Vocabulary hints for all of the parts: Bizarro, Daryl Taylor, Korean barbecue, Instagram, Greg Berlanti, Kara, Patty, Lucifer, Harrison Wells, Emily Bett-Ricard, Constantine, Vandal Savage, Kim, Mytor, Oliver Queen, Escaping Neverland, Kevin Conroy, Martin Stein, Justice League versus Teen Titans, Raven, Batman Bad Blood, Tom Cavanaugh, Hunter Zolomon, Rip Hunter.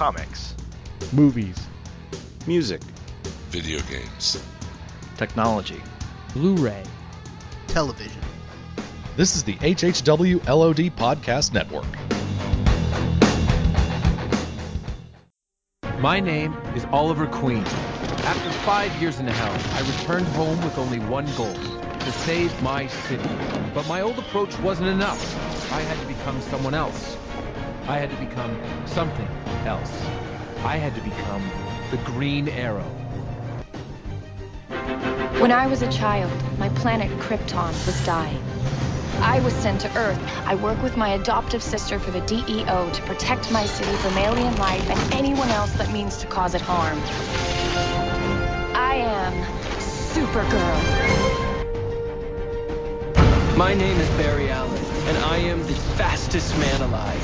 comics, movies, music, video games, technology, Blu-ray, television. This is the HHW LOD Podcast Network. My name is Oliver Queen. After 5 years in hell, I returned home with only one goal, to save my city. But my old approach wasn't enough. I had to become someone else. I had to become something else. I had to become the Green Arrow. When I was a child, my planet Krypton was dying. I was sent to Earth. I work with my adoptive sister for the DEO to protect my city from alien life and anyone else that means to cause it harm. I am Supergirl. My name is Barry Allen, and I am the fastest man alive.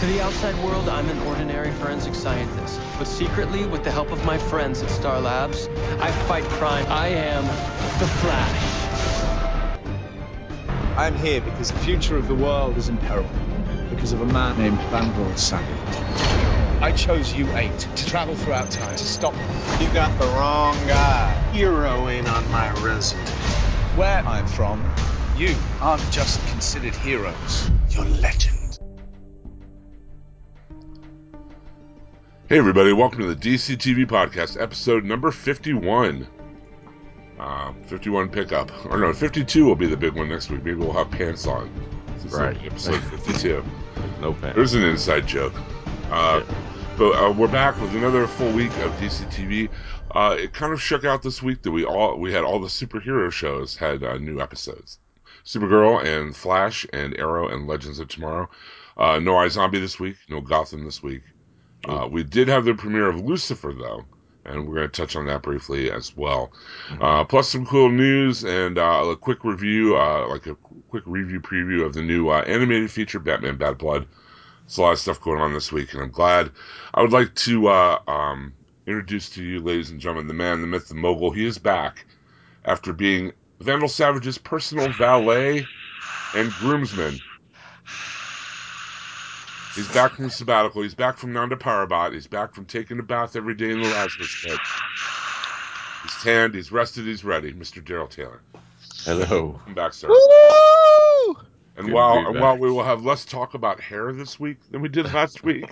To the outside world, I'm an ordinary forensic scientist, but secretly, with the help of my friends at Star Labs, I fight crime. I am the Flash. I'm here because the future of the world is in peril because of a man named Vandal Savage. I chose U8 to travel throughout time to stop him. You got the wrong guy. Hero ain't on my resume. Where I'm from, you aren't just considered heroes. You're legend. Hey everybody, welcome to the DCTV Podcast, episode number 51. 51 pickup. Or no, 52 will be the big one next week. Maybe we'll have pants on. Right. Episode 52. No pants. There's an inside joke. But we're back with another full week of DCTV. It kind of shook out this week that we had all the superhero shows had new episodes. Supergirl and Flash and Arrow and Legends of Tomorrow. No iZombie this week. No Gotham this week. We did have the premiere of Lucifer, though. And we're going to touch on that briefly as well. Plus some cool news and a quick review preview of the new animated feature, Batman Bad Blood. There's a lot of stuff going on this week, and I'm glad. I would like to introduce to you, ladies and gentlemen, the man, the myth, the mogul. He is back after being Vandal Savage's personal valet and groomsman. He's back from sabbatical. He's back from Nanda Parbat. He's back from taking a bath every day in the Lazarus pit. He's tanned. He's rested. He's ready. Mr. Daryl Taylor. Hello. Welcome back, sir. Woo! And while we will have less talk about hair this week than we did last week,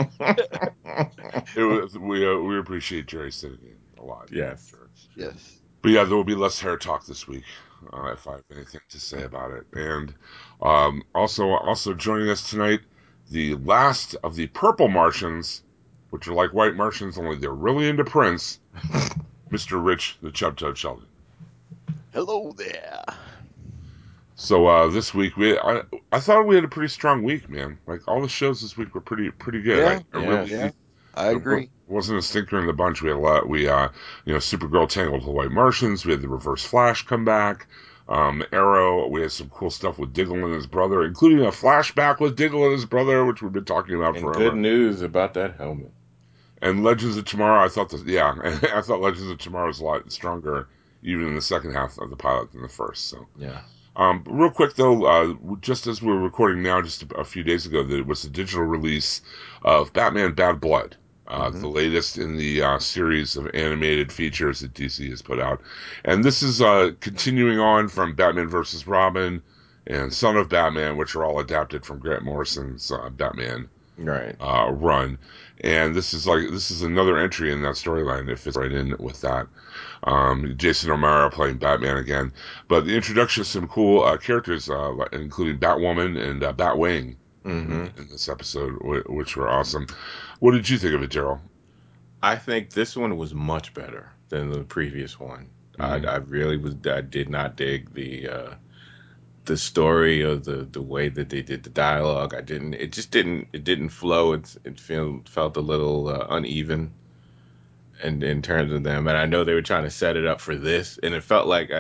we appreciate Jerry sitting in a lot. Yeah, sure. Yes. But yeah, there will be less hair talk this week. If I have anything to say about it. And also joining us tonight, the last of the Purple Martians, which are like White Martians, only they're really into Prince, Mr. Rich, the Chubtoad Sheldon. Hello there. So this week, I thought we had a pretty strong week, man. Like, all the shows this week were pretty good. Yeah, I agree. Wasn't a stinker in the bunch. We had a lot. We, Supergirl tangled the White Martians. We had the Reverse Flash come back. Arrow, we had some cool stuff with Diggle and his brother, including a flashback with Diggle and his brother, which we've been talking about forever. Good news about that helmet. And Legends of Tomorrow, I thought Legends of Tomorrow was a lot stronger, even in the second half of the pilot than the first. So yeah. Real quick though, just as we were recording now, just a few days ago, there was a digital release of Batman Bad Blood. The latest in the series of animated features that DC has put out. And this is continuing on from Batman vs. Robin and Son of Batman, which are all adapted from Grant Morrison's Batman run. And this is another entry in that storyline. It fits right in with that. Jason O'Mara playing Batman again. But the introduction of some cool characters, including Batwoman and Batwing. Mm-hmm. In this episode, which were awesome. What did you think of it, Daryl? I think this one was much better than the previous one. Mm-hmm. I did not dig the story or the way that they did the dialogue. It didn't flow. It felt a little uneven. And in terms of them, and I know they were trying to set it up for this, and it felt like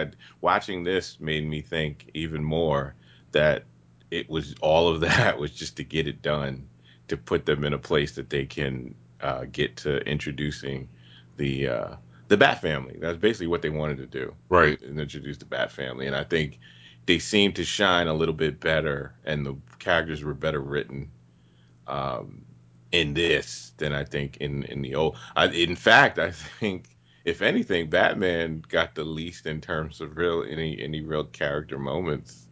watching this made me think even more that. It was all of that was just to get it done, to put them in a place that they can get to introducing the Bat Family. That's basically what they wanted to do, right? And introduce the Bat Family, and I think they seemed to shine a little bit better, and the characters were better written. in this than I think in the old. In fact, I think if anything, Batman got the least in terms of any real character moments.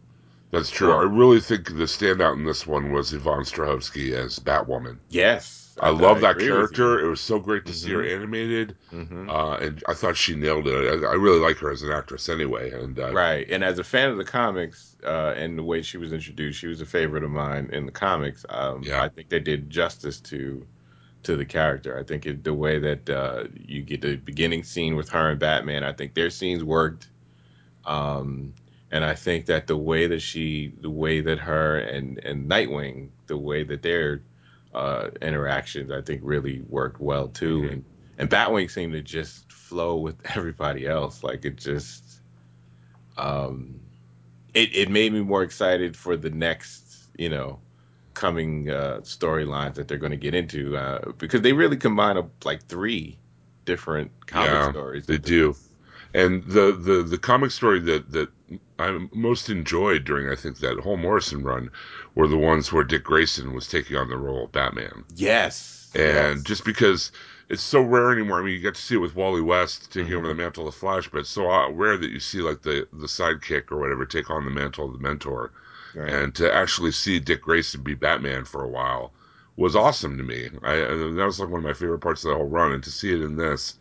That's true. I really think the standout in this one was Yvonne Strahovski as Batwoman. Yes. I love that character. It was so great to see her animated. Mm-hmm. And I thought she nailed it. I really like her as an actress anyway. And right. And as a fan of the comics and the way she was introduced, she was a favorite of mine in the comics. I think they did justice to the character. I think the way that you get the beginning scene with her and Batman, I think their scenes worked. And I think that the way that her and Nightwing, the way that their interactions, I think really worked well too. Mm-hmm. And Batwing seemed to just flow with everybody else. Like it just, it made me more excited for the next, coming storylines that they're going to get into because they really combine like three different comic stories. They do. And the comic story that I most enjoyed during, I think, that whole Morrison run were the ones where Dick Grayson was taking on the role of Batman. Yes. And just because it's so rare anymore. I mean, you got to see it with Wally West taking over the mantle of the Flash, but it's so rare that you see like the sidekick or whatever take on the mantle of the mentor. Right. And to actually see Dick Grayson be Batman for a while was awesome to me. That was like one of my favorite parts of the whole run. And to see it in this.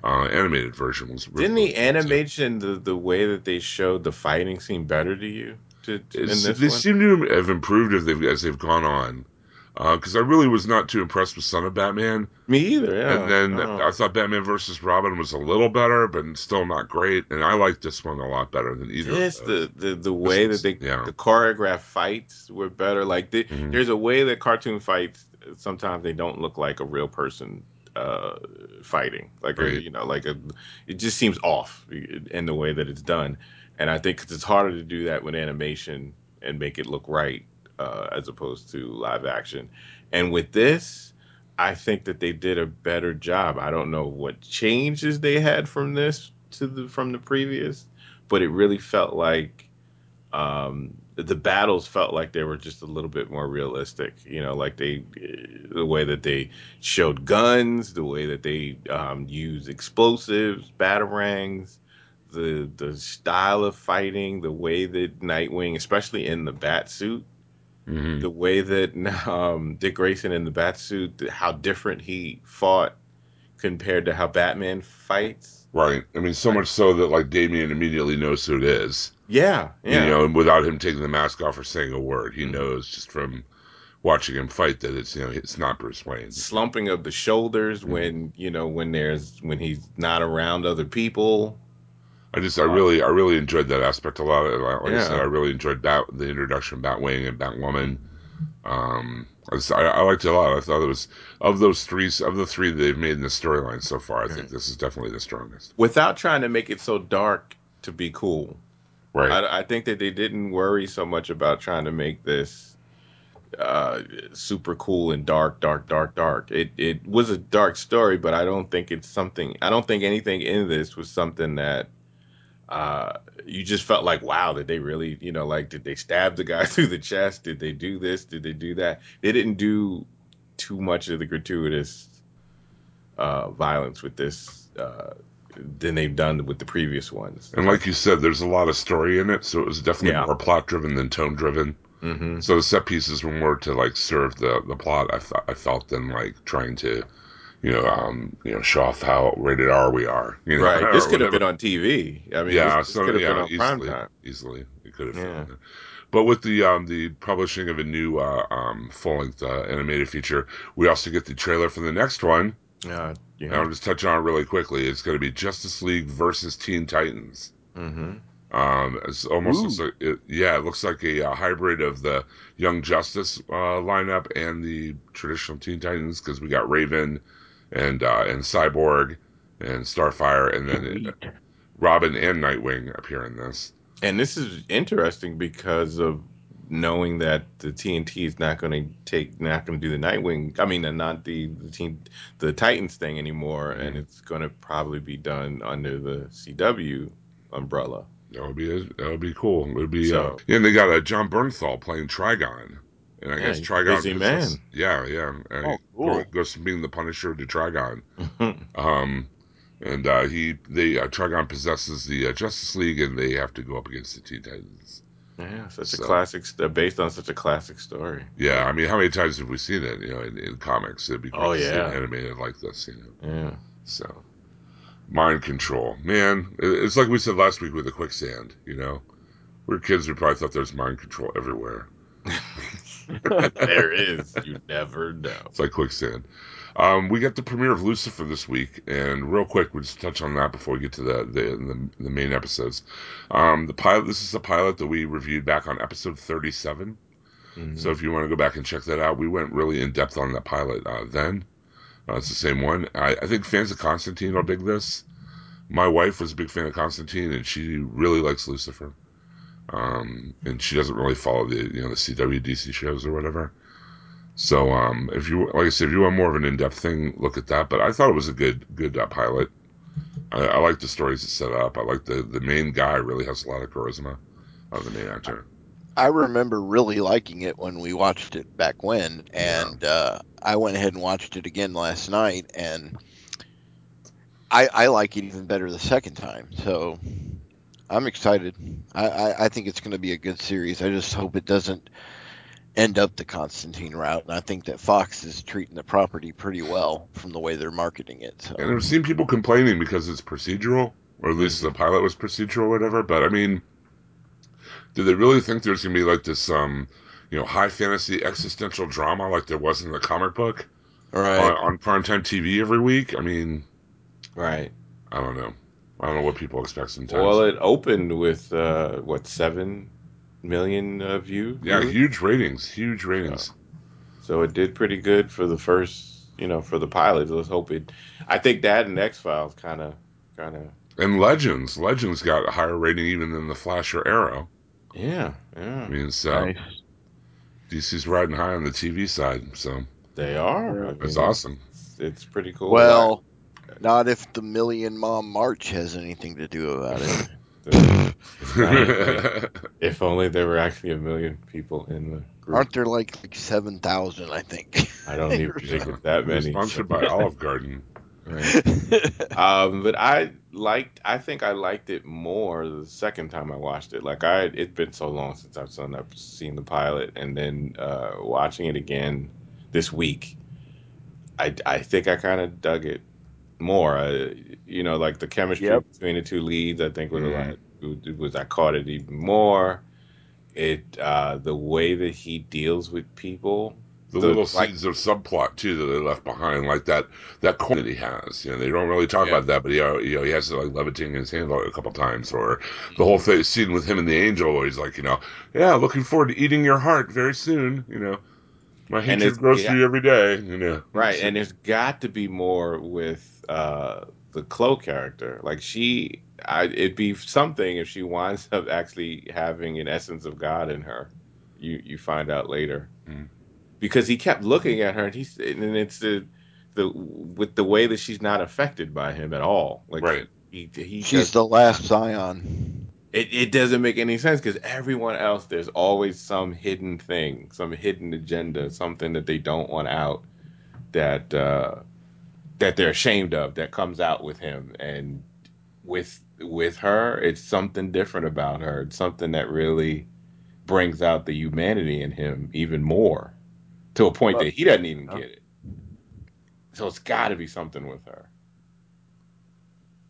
Right. Animated version was really didn't the animation the way that they showed the fighting seem better to you? They seem to have improved as they've gone on. Because I really was not too impressed with Son of Batman. Me either. Yeah. And then I thought Batman versus Robin was a little better, but still not great. And I liked this one a lot better than either. Yes, of those. The way that the choreographed fights were better. Like there's a way that cartoon fights sometimes they don't look like a real person. Fighting like right. It just seems off in the way that it's done, and I think 'cause it's harder to do that with animation and make it look right as opposed to live action. And with this, I think that they did a better job. I don't know what changes they had from this to from the previous, but it really felt like the battles felt like they were just a little bit more realistic, like the way that they showed guns, the way that they used explosives, batarangs, the style of fighting, the way that Nightwing, especially in the bat suit, the way that Dick Grayson in the bat suit, how different he fought compared to how Batman fights. Right. I mean, so much so that Damian immediately knows who it is. Yeah, yeah. And without him taking the mask off or saying a word, he knows just from watching him fight that it's it's not Bruce Wayne. Slumping of the shoulders when he's not around other people. I really enjoyed that aspect a lot. Like I said, I really enjoyed the introduction of Batwing and Batwoman. I liked it a lot. I thought it was of the three that they've made in the storyline so far. I think this is definitely the strongest. Without trying to make it so dark to be cool. Right. I think that they didn't worry so much about trying to make this super cool and dark. It was a dark story, but I don't think anything in this was something that you just felt like, wow, did they really, did they stab the guy through the chest? Did they do this? Did they do that? They didn't do too much of the gratuitous violence with this than they've done with the previous ones. And like you said, there's a lot of story in it, so it was definitely more plot-driven than tone-driven. Mm-hmm. So the set pieces were more to serve the plot, I felt, than trying to show off how rated R we are. Right. This could have been on TV. I mean, this could have been on primetime. Easily. It could have been. But with the publishing of a new full-length animated feature, we also get the trailer for the next one. And I'll just touch on it really quickly. It's going to be Justice League versus Teen Titans. Mm-hmm. It's almost it looks like a hybrid of the Young Justice lineup and the traditional Teen Titans, because we got Raven and Cyborg and Starfire, and then Robin and Nightwing appear in this. And this is interesting because of knowing that the TNT is not going to do the Nightwing. I mean, not the Titans thing anymore, and it's going to probably be done under the CW umbrella. That would be cool. And they got Jon Bernthal playing Trigon And I guess Trigon... Busy man. Us, cool. Goes from being the Punisher to Trigon. And Trigon possesses the Justice League, and they have to go up against the Teen Titans. Yeah, a classic, based on such a classic story. Yeah, I mean, how many times have we seen it, in comics? It'd be great to see it animated like this, Yeah. So, mind control. Man, it's like we said last week with the quicksand, We're kids, we probably thought there's mind control everywhere. There is. You never know. It's like quicksand. We got the premiere of Lucifer this week, and real quick, we'll just touch on that before we get to the main episodes. The pilot. This is a pilot that we reviewed back on episode 37. Mm-hmm. So if you want to go back and check that out, we went really in depth on that pilot then. It's the same one. I think fans of Constantine will dig this. My wife was a big fan of Constantine, and she really likes Lucifer. And she doesn't really follow the CW DC shows or whatever. So, if you want more of an in-depth thing, look at that. But I thought it was a good pilot. I like the stories it's set up. I like the main guy really has a lot of charisma of the main actor. I remember really liking it when we watched it back when, and I went ahead and watched it again last night, and I like it even better the second time. So I'm excited. I think it's going to be a good series. I just hope it doesn't end up the Constantine route, and I think that Fox is treating the property pretty well from the way they're marketing it. So. And I've seen people complaining because it's procedural, or at least the pilot was procedural or whatever, but I mean, do they really think there's going to be like this high fantasy existential drama like there was in the comic book on primetime TV every week? I mean... Right. I don't know what people expect sometimes. Well, it opened with, 7 million views? Yeah, huge ratings. So it did pretty good for the first, for the pilot. Let's hope it. I think that and X-Files kind of. And Legends. Legends got a higher rating even than The Flash or Arrow. Yeah. I mean, so nice. DC's riding high on the TV side, so. They are. It's awesome. It's pretty cool. Well, not if the Million Mom March has anything to do about it. If only there were actually a million people in the group. Aren't there like 7,000, I think? I don't even think it's that many. Sponsored by Olive Garden. Right. But I think I liked it more the second time I watched it. It's been so long since I've seen the pilot, and then watching it again this week, I think I kind of dug it more. The chemistry between the two leads, I think, was a lot. I caught it even more. The way that he deals with people, the little scenes of subplot too that they left behind, like that coin that he has. They don't really talk about that, but he has it levitating in his hand a couple times, or the whole scene with him and the angel, where he's like, looking forward to eating your heart very soon. My hatred grows for you every day. Right, and there's got to be more with. The Chloe character, it'd be something if she winds up actually having an essence of God in her. You find out later, because he kept looking at her, and it's the with the way that she's not affected by him at all. She's the last Scion. It doesn't make any sense, because everyone else, there's always some hidden thing, some hidden agenda, something that they don't want out. That they're ashamed of, that comes out with him. And with her, it's something different about her. It's something that really brings out the humanity in him even more, to a point that he doesn't even get it. So it's got to be something with her.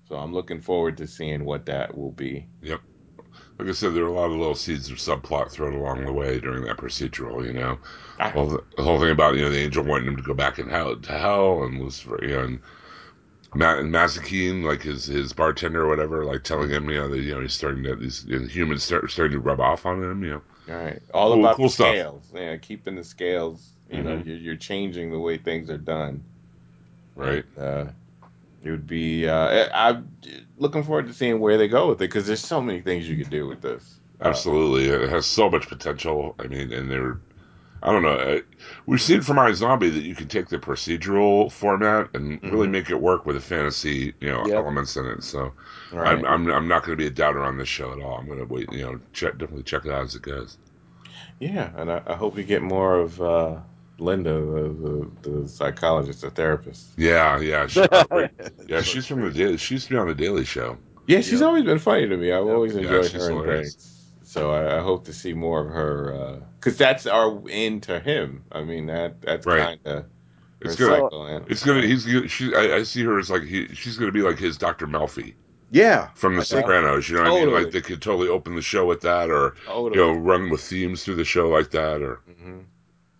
So I'm looking forward to seeing what that will be. Yep. Like I said, there are a lot of little seeds of subplot thrown along the way during that procedural, The whole thing about, the angel wanting him to go back in hell, and Lucifer, and Mazikeen, his bartender or whatever, telling him, that, he's starting to have these humans starting to rub off on him, All right. All about the scales. Stuff. Yeah, keeping the scales, you're changing the way things are done. Right. It would be. I'm looking forward to seeing where they go with it, because there's so many things you could do with this. Absolutely, it has so much potential. I mean, and I don't know. We've seen from iZombie that you can take the procedural format and really make it work with the fantasy, elements in it. So, I'm not going to be a doubter on this show at all. I'm going to wait. Definitely check it out as it goes. Yeah, and I hope we get more of Linda, the psychologist, the therapist. Yeah. She's from the. She used to be on the Daily Show. Yeah, she's always been funny to me. I've always enjoyed her and things. So I hope to see more of her, because that's our end to him. I mean, that's kind of. It's good. It's gonna. I see her as like she's gonna be like his Dr. Melfi. Yeah, from The Sopranos. You know what I mean? Like they could totally open the show with that, or run with themes through the show like that, or. Mm-hmm.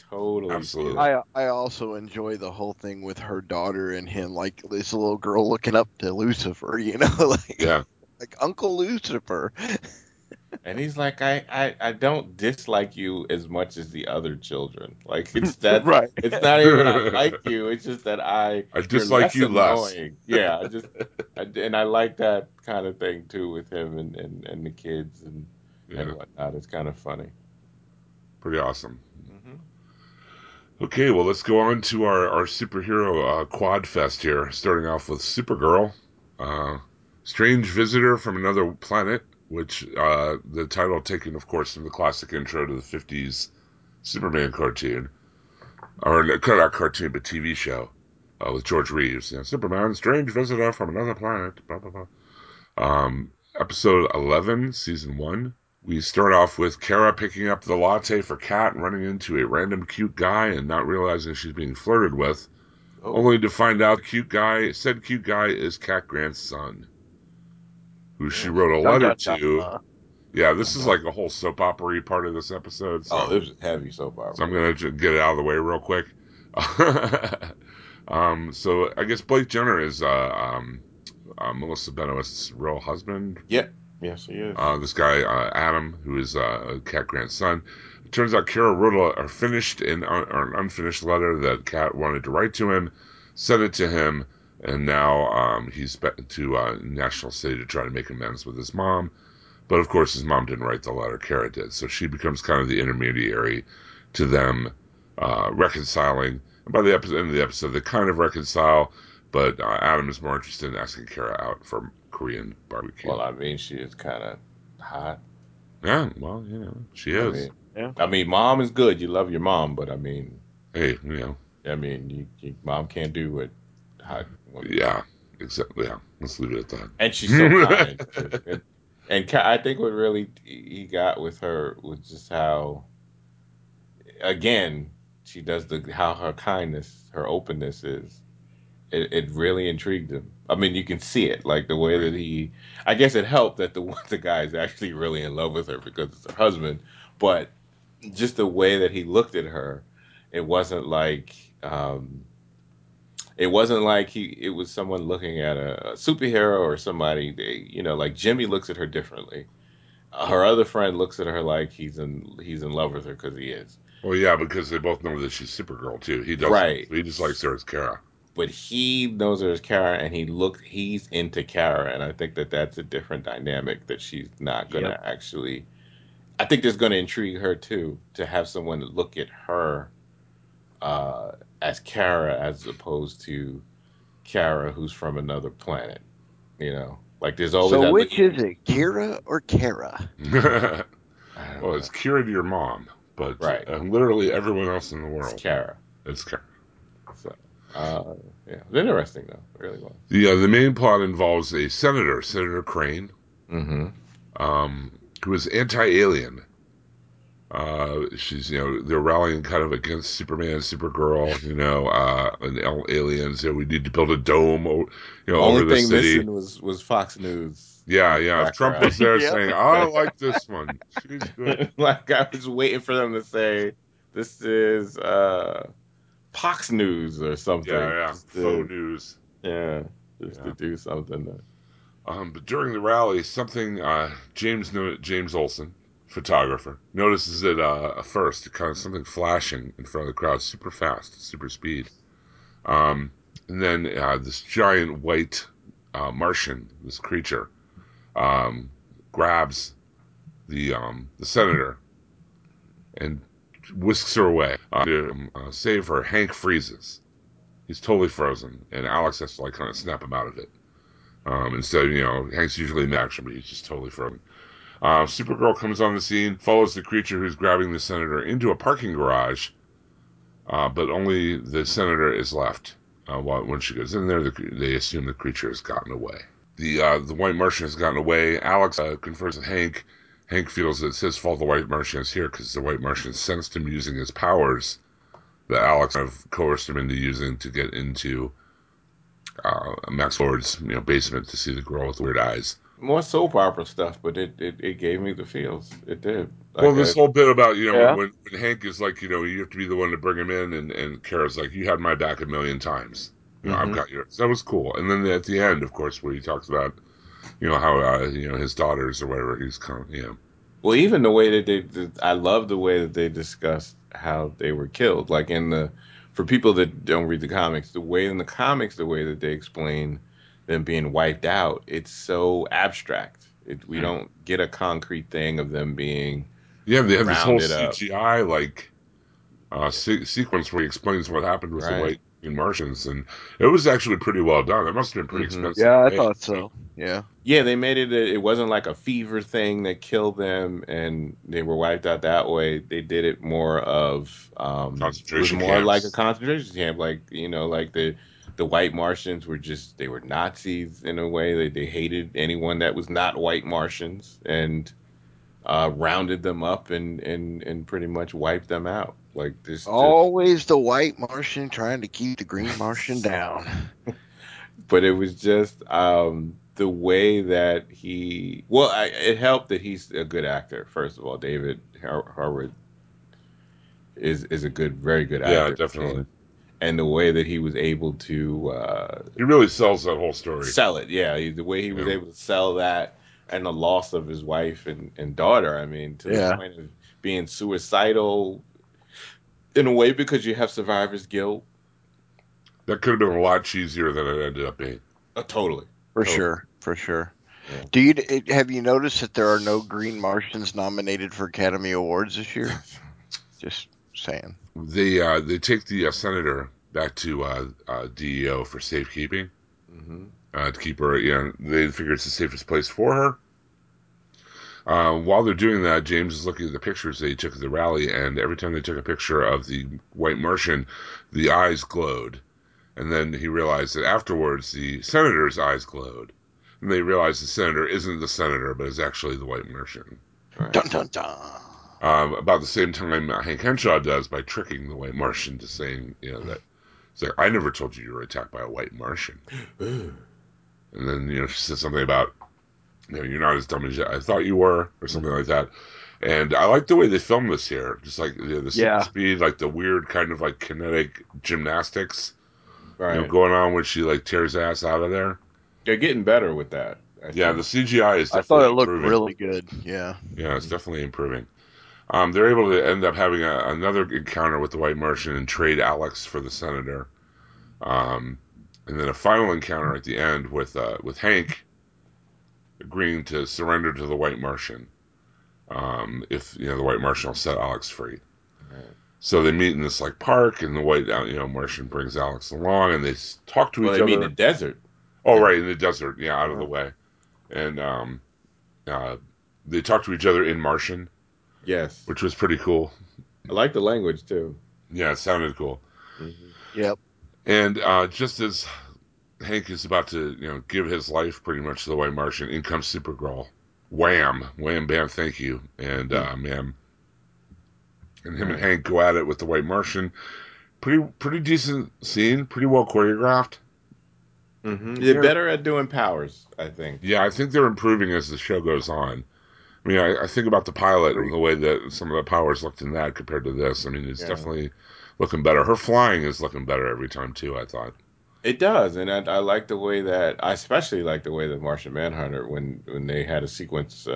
Totally. Absolutely. I also enjoy the whole thing with her daughter and him, like this little girl looking up to Lucifer, you know, like Uncle Lucifer. And he's like, I don't dislike you as much as the other children. Like it's that it's not even I like you, it's just that I dislike you less. Yeah, I like that kind of thing too with him and the kids and whatnot. It's kind of funny. Pretty awesome. Okay, well, let's go on to our superhero quad fest here, starting off with Supergirl, Strange Visitor from Another Planet, which the title taken, of course, from the classic intro to the 50s Superman cartoon, or not cartoon, but TV show with George Reeves. You know, Superman, Strange Visitor from Another Planet, blah, blah, blah. Episode 11, Season 1. We start off with Kara picking up the latte for Kat and running into a random cute guy and not realizing she's being flirted with, only to find out the cute guy is Cat Grant's son, who she wrote a letter to. Yeah, this is like a whole soap opera-y part of this episode. So, it was a heavy soap opera. So I'm going to get it out of the way real quick. So I guess Blake Jenner is Melissa Benoist's real husband. Yep. Yes, he is. This guy, Adam, who is Cat Grant's son. It turns out Kara wrote a finished or an unfinished letter that Cat wanted to write to him, sent it to him, and now he's back to National City to try to make amends with his mom. But, of course, his mom didn't write the letter. Kara did. So she becomes kind of the intermediary to them reconciling. And by the end of the episode, they kind of reconcile, but Adam is more interested in asking Kara out for Korean barbecue. Well, I mean, she is kind of hot. Yeah, well, you know, she is. I mean, mom is good. You love your mom, but I mean, hey, you know, I mean, your mom can't do what hot. Yeah, exactly. Yeah, let's leave it at that. And she's so kind. And I think what really he got with her was just how, again, she does how her kindness, her openness is. It really intrigued him. I mean, you can see it, like the way that he. I guess it helped that the guy is actually really in love with her because it's her husband. But just the way that he looked at her, it wasn't like it was someone looking at a superhero or somebody. You know, like Jimmy looks at her differently. Her other friend looks at her like he's in love with her because he is. Well, yeah, because they both know that she's Supergirl too. He doesn't. Right. He just likes her as Kara. But he knows her as Kara, and he's into Kara, and I think that that's a different dynamic that she's not going to actually. I think that's going to intrigue her too, to have someone look at her as Kara as opposed to Kara who's from another planet. You know, like there's always. So which is it, Kira or Kara? Well, it's Kira to your mom, but literally everyone else in the world. It's Kara. It's Kara. So. Yeah, it was interesting though. It really was. Yeah, the main plot involves a senator, Senator Crane, who is anti-alien. She's, you know, they're rallying kind of against Superman, Supergirl, you know, and aliens. You know, we need to build a dome, you know, over the city. Only thing missing was Fox News. Yeah. Trump was there saying, "I like this one." She's good. Like I was waiting for them to say, "This is." Fox News or something. Yeah. Faux news. Yeah, just to do something. But during the rally, something James Olsen, photographer, notices it first, kind of something flashing in front of the crowd, super fast, super speed. And then this giant white Martian, this creature, grabs the senator and whisks her away. To save her, Hank freezes. He's totally frozen, and Alex has to like kind of snap him out of it. Instead, you know, Hank's usually in action, but he's just totally frozen. Supergirl comes on the scene, follows the creature who's grabbing the senator into a parking garage, but only the senator is left. When she goes in there, they assume the creature has gotten away. The White Martian has gotten away. Alex confronts Hank. Hank feels that it's his fault the White Martian is here because the White Martian sensed him using his powers that Alex kind of coerced him into using to get into Max Lord's basement to see the girl with the weird eyes. More soap opera stuff, but it gave me the feels. It did. Well, like, this whole bit about, when Hank is like, you have to be the one to bring him in, and Kara's like, you had my back a million times. I've got yours. That was cool. And then at the end, of course, where he talks about, how, his daughters or whatever, he's kind of, Well, even the way that I love the way that they discussed how they were killed. Like for people that don't read the comics, the way that they explain them being wiped out, it's so abstract. We don't get a concrete thing of them being they have this whole CGI sequence where he explains what happened with the White Martians, and it was actually pretty well done. It must have been pretty expensive. Yeah, I thought so. Yeah, they made it. It wasn't like a fever thing that killed them, and they were wiped out that way. They did it more of concentration. It was more camps. Like a concentration camp, like the White Martians were they were Nazis in a way. They hated anyone that was not White Martians, and rounded them up and pretty much wiped them out. Like this, always the White Martian trying to keep the Green Martian down. But it was just the way that he. Well, it helped that he's a good actor. First of all, David Harwood is a very good actor. Yeah, definitely. And the way that he was able to, he really sells that whole story. Sell it, yeah. The way he was able to sell that, and the loss of his wife and daughter. I mean, to the point of being suicidal. In a way, because you have survivor's guilt. That could have been a lot cheesier than it ended up being. Totally. For sure. Yeah. Have you noticed that there are no Green Martians nominated for Academy Awards this year? Just saying. They take the senator back to DEO for safekeeping. Mm-hmm. To keep her, they figure it's the safest place for her. While they're doing that, James is looking at the pictures they took at the rally, and every time they took a picture of the White Martian, the eyes glowed. And then he realized that afterwards, the senator's eyes glowed. And they realized the senator isn't the senator, but is actually the White Martian. Right. Dun, dun, dun. About the same time Hank Henshaw does by tricking the White Martian to saying, that it's like, I never told you were attacked by a White Martian. And then, she said something about, you're not as dumb as I thought you were, or something like that. And I like the way they filmed this here. Just like speed, like the weird kind of like kinetic gymnastics going on when she like tears ass out of there. They're getting better with that. The CGI is definitely improving. Really good. Yeah. Yeah, it's definitely improving. They're able to end up having another encounter with the White Martian and trade Alex for the senator. And then a final encounter at the end with Hank, agreeing to surrender to the White Martian if the White Martian will set Alex free. Right. So they meet in this like park, and the White Martian brings Alex along, and they talk to each other. They meet in the desert. Oh, right, in the desert, out of the way. And they talk to each other in Martian. Yes. Which was pretty cool. I like the language, too. Yeah, it sounded cool. Mm-hmm. Yep. And just as Hank is about to, give his life pretty much to the White Martian, in comes Supergirl. Wham. Wham, bam, thank you. And, ma'am. And him and Hank go at it with the White Martian. Pretty decent scene. Pretty well choreographed. Mm-hmm. They're better at doing powers, I think. Yeah, I think they're improving as the show goes on. I mean, I think about the pilot and the way that some of the powers looked in that compared to this. I mean, it's definitely looking better. Her flying is looking better every time, too, I thought. It does, and I like the way that I especially like the way that Martian Manhunter when they had a sequence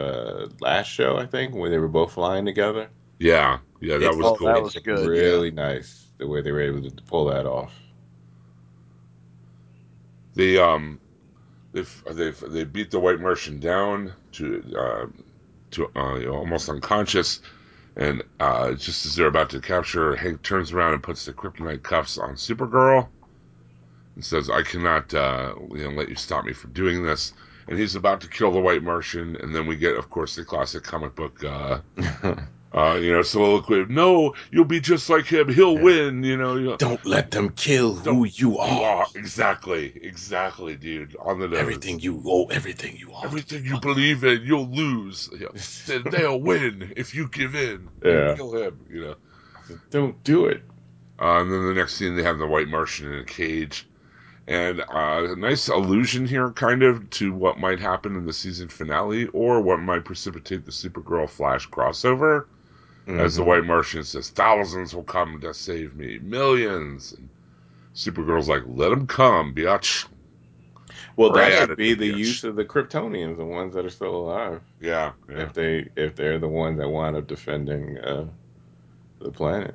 last show, I think, where they were both flying together. Yeah, that was cool. That was good. Really nice the way they were able to pull that off. They beat the White Martian down to almost unconscious, and just as they're about to capture her, Hank turns around and puts the kryptonite cuffs on Supergirl. And says, I cannot let you stop me from doing this. and he's about to kill the White Martian, and then we get, of course, the classic comic book, soliloquy of, no, you'll be just like him, he'll win, Don't let them kill who you are. Exactly, dude, on the nose. Everything you are. Everything you believe in, you'll lose. Yeah. They'll win if you give in. Yeah. Kill him, Don't do it. And then the next scene, they have the White Martian in a cage. And a nice allusion here, kind of, to what might happen in the season finale or what might precipitate the Supergirl Flash crossover. Mm-hmm. As the White Martian says, thousands will come to save me. Millions. And Supergirl's like, let them come, biatch. Well, that would be the use of the Kryptonians, the ones that are still alive. Yeah. If they're the ones that wind up defending the planet.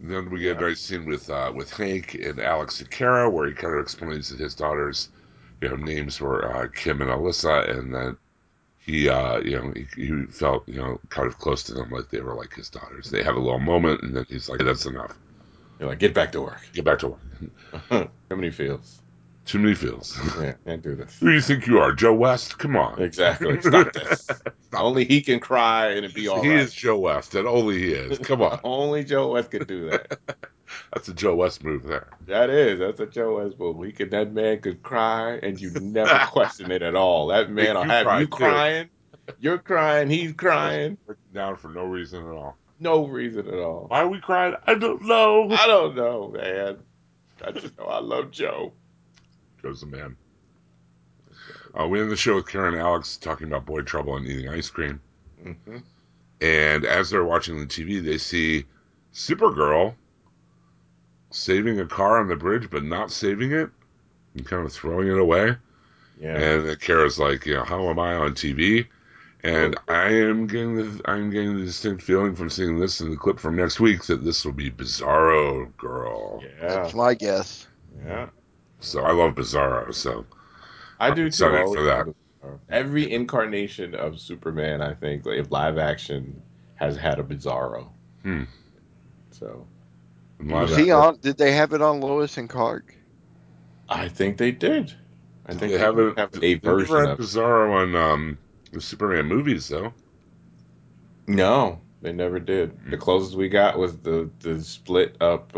And then we get a nice scene with Hank and Alex and Kara, where he kind of explains that his daughters, names were Kim and Alyssa, and that he felt kind of close to them, like they were like his daughters. They have a little moment, and then he's like, hey, "That's enough." You're like, "Get back to work. Get back to work." Too many feels. Too many feels. Yeah, can't do this. Who do you think you are, Joe West? Come on. Exactly. Stop this. Only he can cry and it'd be all right. He is Joe West, and only he is. Come on. Only Joe West could do that. That's a Joe West move there. That is. That's a Joe West move. That man could cry, and you never question it at all. That man will have you crying. You're crying. He's crying. Down for no reason at all. No reason at all. Why are we crying? I don't know, man. I just know I love Joe. Joe's the man. We end the show with Karen and Alex talking about boy trouble and eating ice cream. Mm-hmm. And as they're watching the TV, they see Supergirl saving a car on the bridge, but not saving it and kind of throwing it away. Yeah. And then Kara's like, how am I on TV? And I'm getting the distinct feeling from seeing this in the clip from next week that this will be Bizarro Girl. Yeah. That's my guess. Yeah. So I love Bizarro. So I do too. For that. Every incarnation of Superman, I think, if live action, has had a Bizarro. Hmm. So did they have it on Lois and Clark? I think they did. I think they have a version of Bizarro on the Superman movies, though. No, they never did. Mm-hmm. The closest we got was the split up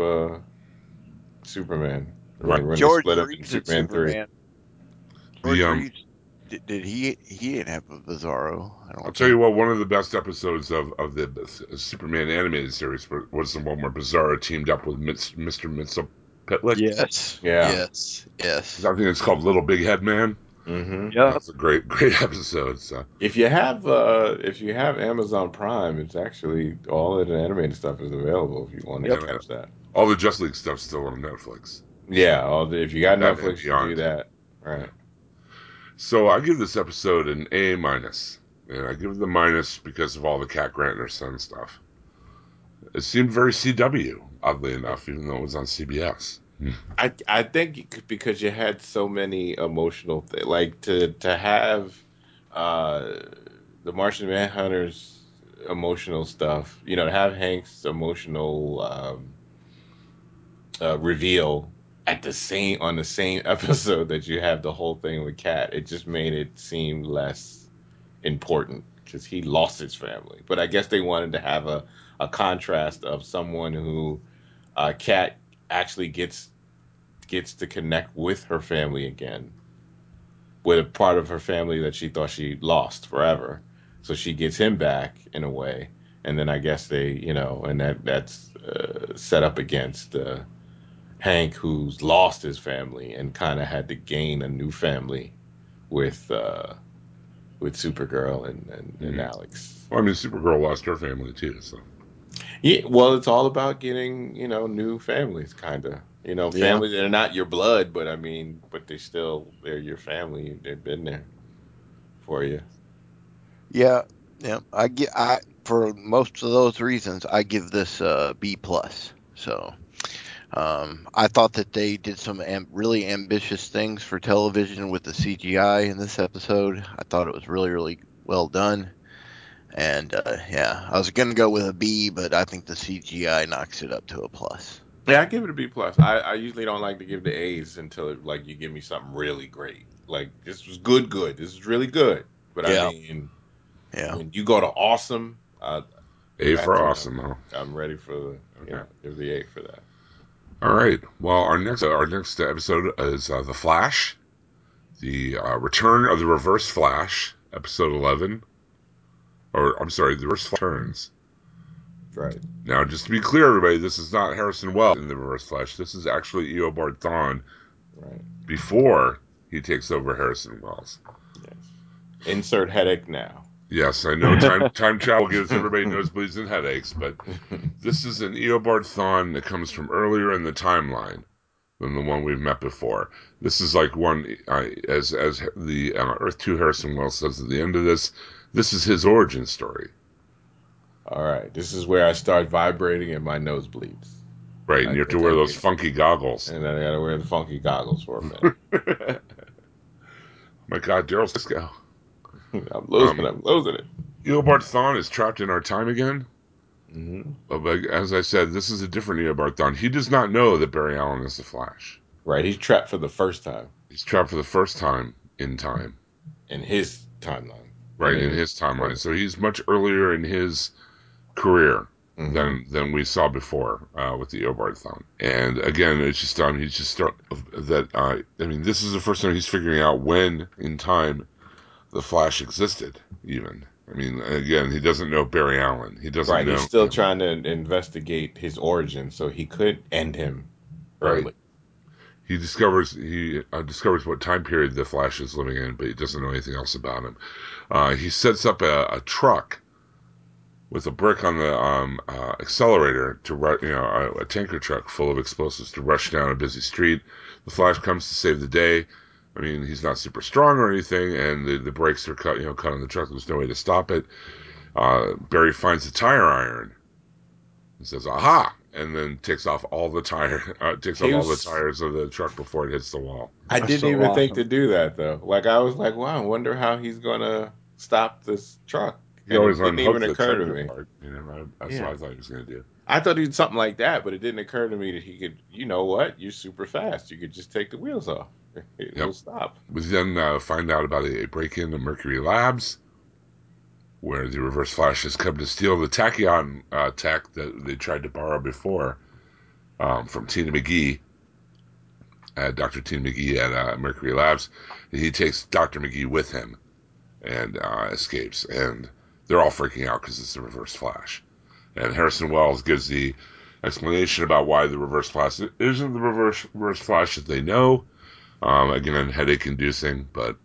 Superman. Right. George Reeves in Superman 3. George Reeves, did he didn't have a Bizarro. I'll tell you what, one of the best episodes of the Superman animated series was the one where Bizarro teamed up with Mr. Mitzelpitlick. Yes. Yeah. Yes. I think it's called Little Big Head Man. Mm-hmm. Yeah. That's a great episode. So. If you have Amazon Prime, it's actually all of the animated stuff is available if you want to catch that. All the Just League stuff's still on Netflix. Yeah, if you got Netflix, you do that. Right. So I give this episode an A minus. And I give it the minus because of all the Cat Grantner Son stuff. It seemed very CW, oddly enough, even though it was on CBS. I think because you had so many emotional things. Like, to have the Martian Manhunter's emotional stuff, to have Hank's emotional reveal on the same episode that you have the whole thing with Cat, it just made it seem less important because he lost his family. But I guess they wanted to have a contrast of someone who Cat actually gets to connect with her family again, with a part of her family that she thought she lost forever. So she gets him back in a way, and then I guess they, and that's set up against Hank, who's lost his family and kind of had to gain a new family with Supergirl and Alex. Well, I mean, Supergirl lost her family too, so. Yeah, well, it's all about getting, new families, kind of. Families that are not your blood, but they're your family. They've been there for you. Yeah, yeah. For most of those reasons, I give this B+. So. I thought that they did some really ambitious things for television with the CGI in this episode. I thought it was really, really well done. And I was going to go with a B, but I think the CGI knocks it up to a plus. Yeah, I give it a B plus. I usually don't like to give the A's until you give me something really great. Like, this was good. This is really good. But yeah. I mean, when you go to awesome, A for awesome, though. I'm ready for give the A for that. All right. Well, our next episode is The Flash, the Return of the Reverse Flash, episode 11. Or I'm sorry, the Reverse Flash returns. Right. Now, just to be clear, everybody, this is not Harrison Wells in the Reverse Flash. This is actually Eobard Thawne before he takes over Harrison Wells. Yes. Insert headache now. Yes, I know time travel gives everybody nosebleeds and headaches, but this is an Eobard Thawne that comes from earlier in the timeline than the one we've met before. This is like one, as the Earth Two Harrison Wells says at the end of this, this is his origin story. All right, this is where I start vibrating and my nose bleeds. Right, and you have to wear those funky goggles. And then I got to wear the funky goggles for a minute. My God, Daryl's go. I'm losing it. Eobard Thawne is trapped in our time again. Mm-hmm. But as I said, this is a different Eobard Thawne. He does not know that Barry Allen is the Flash. Right, he's trapped for the first time. He's trapped for the first time in time. In his timeline. Right, in his timeline. Right. So he's much earlier in his career than we saw before with the Eobard Thawne. And again, it's just he's just this is the first time he's figuring out when in time the Flash existed, even. I mean, again, he doesn't know Barry Allen. He doesn't know. Right, he's still trying to investigate his origin, so he could end him early. Right. He discovers what time period the Flash is living in, but he doesn't know anything else about him. He sets up a truck with a brick on the accelerator to a tanker truck full of explosives to rush down a busy street. The Flash comes to save the day. I mean, he's not super strong or anything, and the brakes are cut on the truck. There's no way to stop it. Barry finds a tire iron and says, "Aha!" and then takes off all the tires of the truck before it hits the wall. I didn't even think to do that, though. Like, I was like, wow, I wonder how he's going to stop this truck. He always didn't even occur to me. That's what I thought he was going to do. I thought he'd do something like that, but it didn't occur to me that he could, you know what, you're super fast. You could just take the wheels off. It'll stop. We then find out about a break-in to Mercury Labs, where the Reverse Flash has come to steal the Tachyon tech that they tried to borrow before from Tina McGee, Dr. Tina McGee at Mercury Labs. He takes Dr. McGee with him and escapes. And they're all freaking out because it's the Reverse Flash. And Harrison Wells gives the explanation about why the Reverse Flash isn't the reverse Flash that they know. Again, headache-inducing, but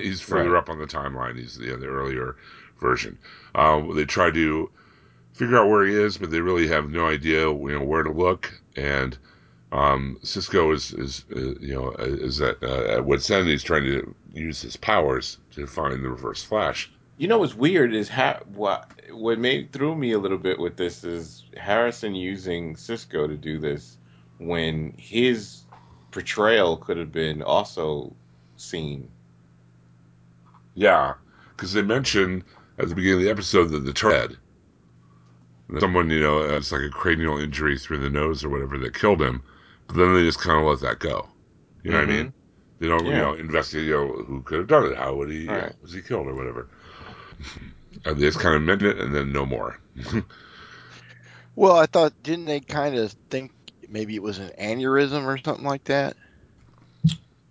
he's further up on the timeline. He's the earlier version. They try to figure out where he is, but they really have no idea where to look. And Cisco is at wit's end. He's trying to use his powers to find the Reverse Flash. You know what's weird is threw me a little bit with this is Harrison using Cisco to do this when his portrayal could have been also seen. Yeah, because they mentioned at the beginning of the episode that the turd, someone, it's like a cranial injury through the nose or whatever that killed him, but then they just kind of let that go. You know what I mean? They don't, investigate who could have done it. How would he, was he killed or whatever? And they just kind of mentioned it and then no more. Well, I thought, didn't they kind of think maybe it was an aneurysm or something like that?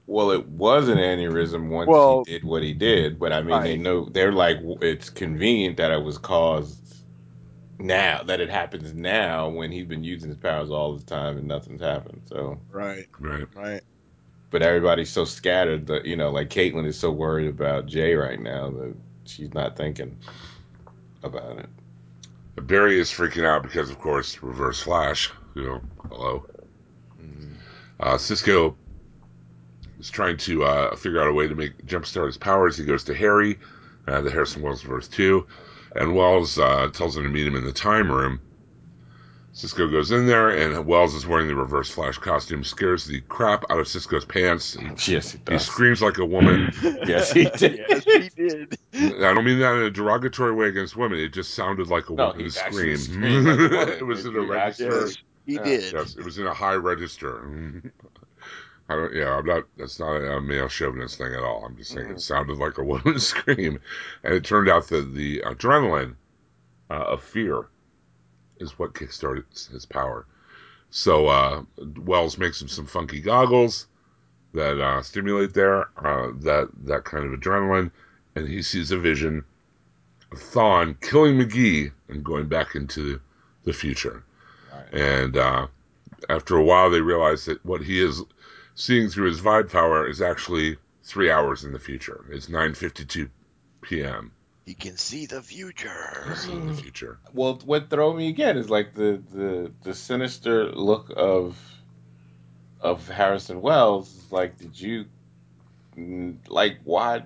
Well, it was an aneurysm once he did what he did, but I mean, they know they're like, it's convenient that it was caused now, that it happens now when he's been using his powers all the time and nothing's happened. So right. But everybody's so scattered that like Caitlin is so worried about Jay right now that she's not thinking about it. Barry is freaking out because, of course, Reverse Flash. Hello. Cisco is trying to figure out a way to jumpstart his powers. He goes to Harry, the Harrison Wells Reverse 2, and Wells tells him to meet him in the time room. Cisco goes in there, and Wells is wearing the Reverse Flash costume, scares the crap out of Cisco's pants. Yes, he does. He screams like a woman. Yes, he did. Yes, he did. I don't mean that in a derogatory way against women. It just sounded like a woman's scream. Like a woman. It was an erection. He did. Yes, it was in a high register. I'm not. That's not a male chauvinist thing at all. I'm just saying it sounded like a woman's scream, and it turned out that the adrenaline of fear is what kickstarted his power. So Wells makes him some funky goggles that stimulate there that kind of adrenaline, and he sees a vision of Thawne killing McGee and going back into the future. Right. And after a while, they realize that what he is seeing through his vibe power is actually 3 hours in the future. It's 9:52 p.m. He can see the future. He can see the future. Well, what threw me again is like the sinister look of Harrison Wells. It's like, did you like why?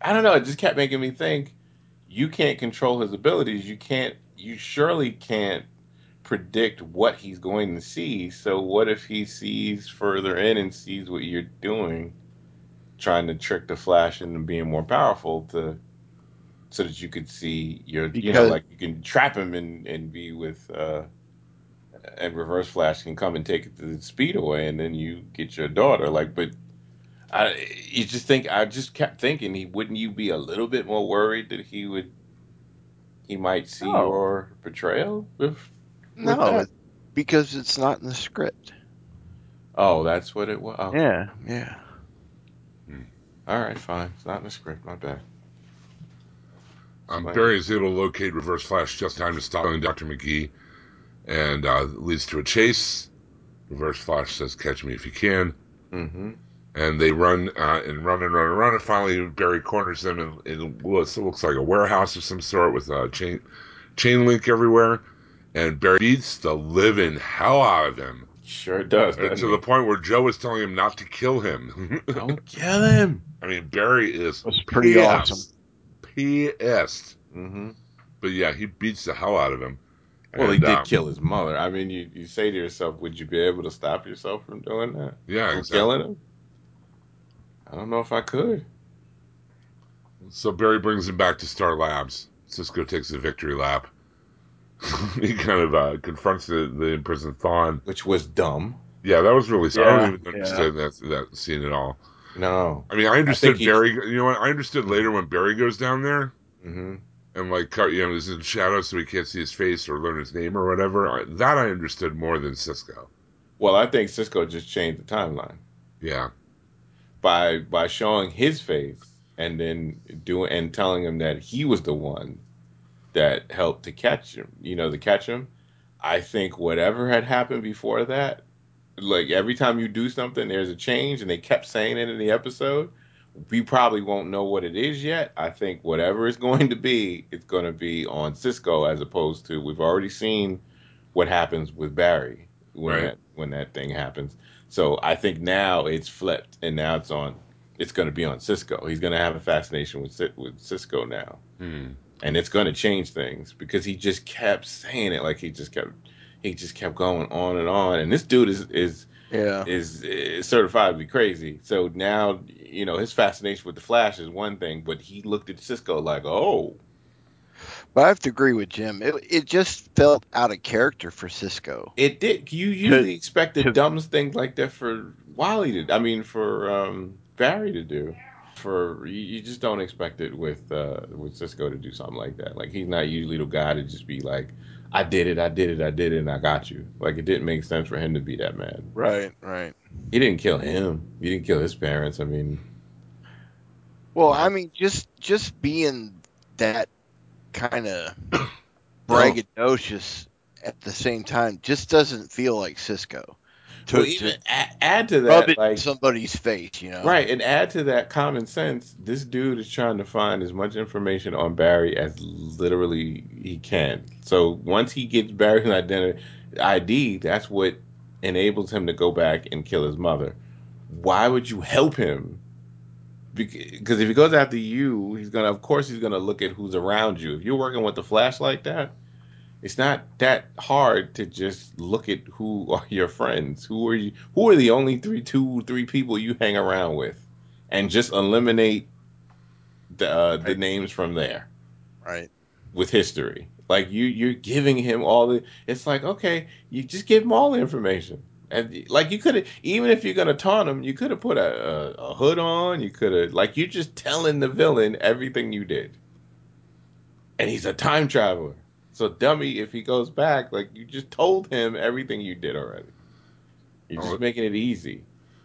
I don't know. It just kept making me think. You can't control his abilities. You surely can't predict what he's going to see. So what if he sees further in and sees what you're doing, trying to trick the Flash into being more powerful so that you could see you can trap him and be with and Reverse Flash can come and take it to the speed away, and then you get your daughter. I just kept thinking, wouldn't you be a little bit more worried that he might see your betrayal? Because it's not in the script. Oh, that's what it was. Oh. Yeah. All right, fine. It's not in the script. My bad. Barry is able to locate Reverse Flash just in time to stop Dr. McGee, and leads to a chase. Reverse Flash says, "Catch me if you can." Mm-hmm. And they run and run. And finally, Barry corners them in what looks like a warehouse of some sort with a chain link everywhere. And Barry beats the living hell out of him. Sure does. To the point where Joe is telling him not to kill him. Don't kill him. I mean, Barry is pretty awesome. P.S. Mm-hmm. But yeah, he beats the hell out of him. Well, he did kill his mother. I mean, you say to yourself, would you be able to stop yourself from doing that? Yeah, exactly. Killing him? I don't know if I could. So Barry brings him back to Star Labs. Cisco takes the victory lap. He kind of confronts the imprisoned Thawne. Which was dumb. Yeah, that was really sad. I don't even understand that scene at all. No. I mean, I understood Barry... You know what? I understood later when Barry goes down there. Mm-hmm. And, he's in shadow so he can't see his face or learn his name or whatever. I understood more than Cisco. Well, I think Cisco just changed the timeline. Yeah. By showing his face and then telling him that he was the one that helped to catch him, I think whatever had happened before that, like every time you do something, there's a change, and they kept saying it in the episode. We probably won't know what it is yet. I think whatever it's going to be, it's going to be on Cisco as opposed to we've already seen what happens with Barry when that thing happens. So I think now it's flipped, and now it's going to be on Cisco. He's going to have a fascination with Cisco now. Hmm. And it's going to change things because he just kept saying it, like he just kept going on and on. And this dude is certified to be crazy. So now his fascination with the Flash is one thing, but he looked at Cisco like, oh. But I have to agree with Jim. It just felt out of character for Cisco. It did. You usually expected dumb things like that for Wally to. I mean, for Barry to do. You just don't expect it with Cisco to do something like that. Like, he's not usually the guy to just be like, I did it, and I got you. Like, it didn't make sense for him to be that mad. Right. He didn't kill him. He didn't kill his parents. I mean, well, I mean, just being that kind of braggadocious at the same time just doesn't feel like Cisco. Well, even add to that, like, somebody's face, Right, and add to that common sense. This dude is trying to find as much information on Barry as literally he can. So once he gets Barry's ID, that's what enables him to go back and kill his mother. Why would you help him? Because if he goes after you, he's gonna look at who's around you. If you're working with the Flash like that, it's not that hard to just look at who are your friends, who are the only two, three people you hang around with, and just eliminate the names from there, right? With history, Like you're giving him all the. It's like, okay, you just give him all the information. And like you could have, even if you're gonna taunt him, you could have put a hood on. You could have, like, you're just telling the villain everything you did. And he's a time traveler, so dummy. If he goes back, like, you just told him everything you did already. You're just making it easy.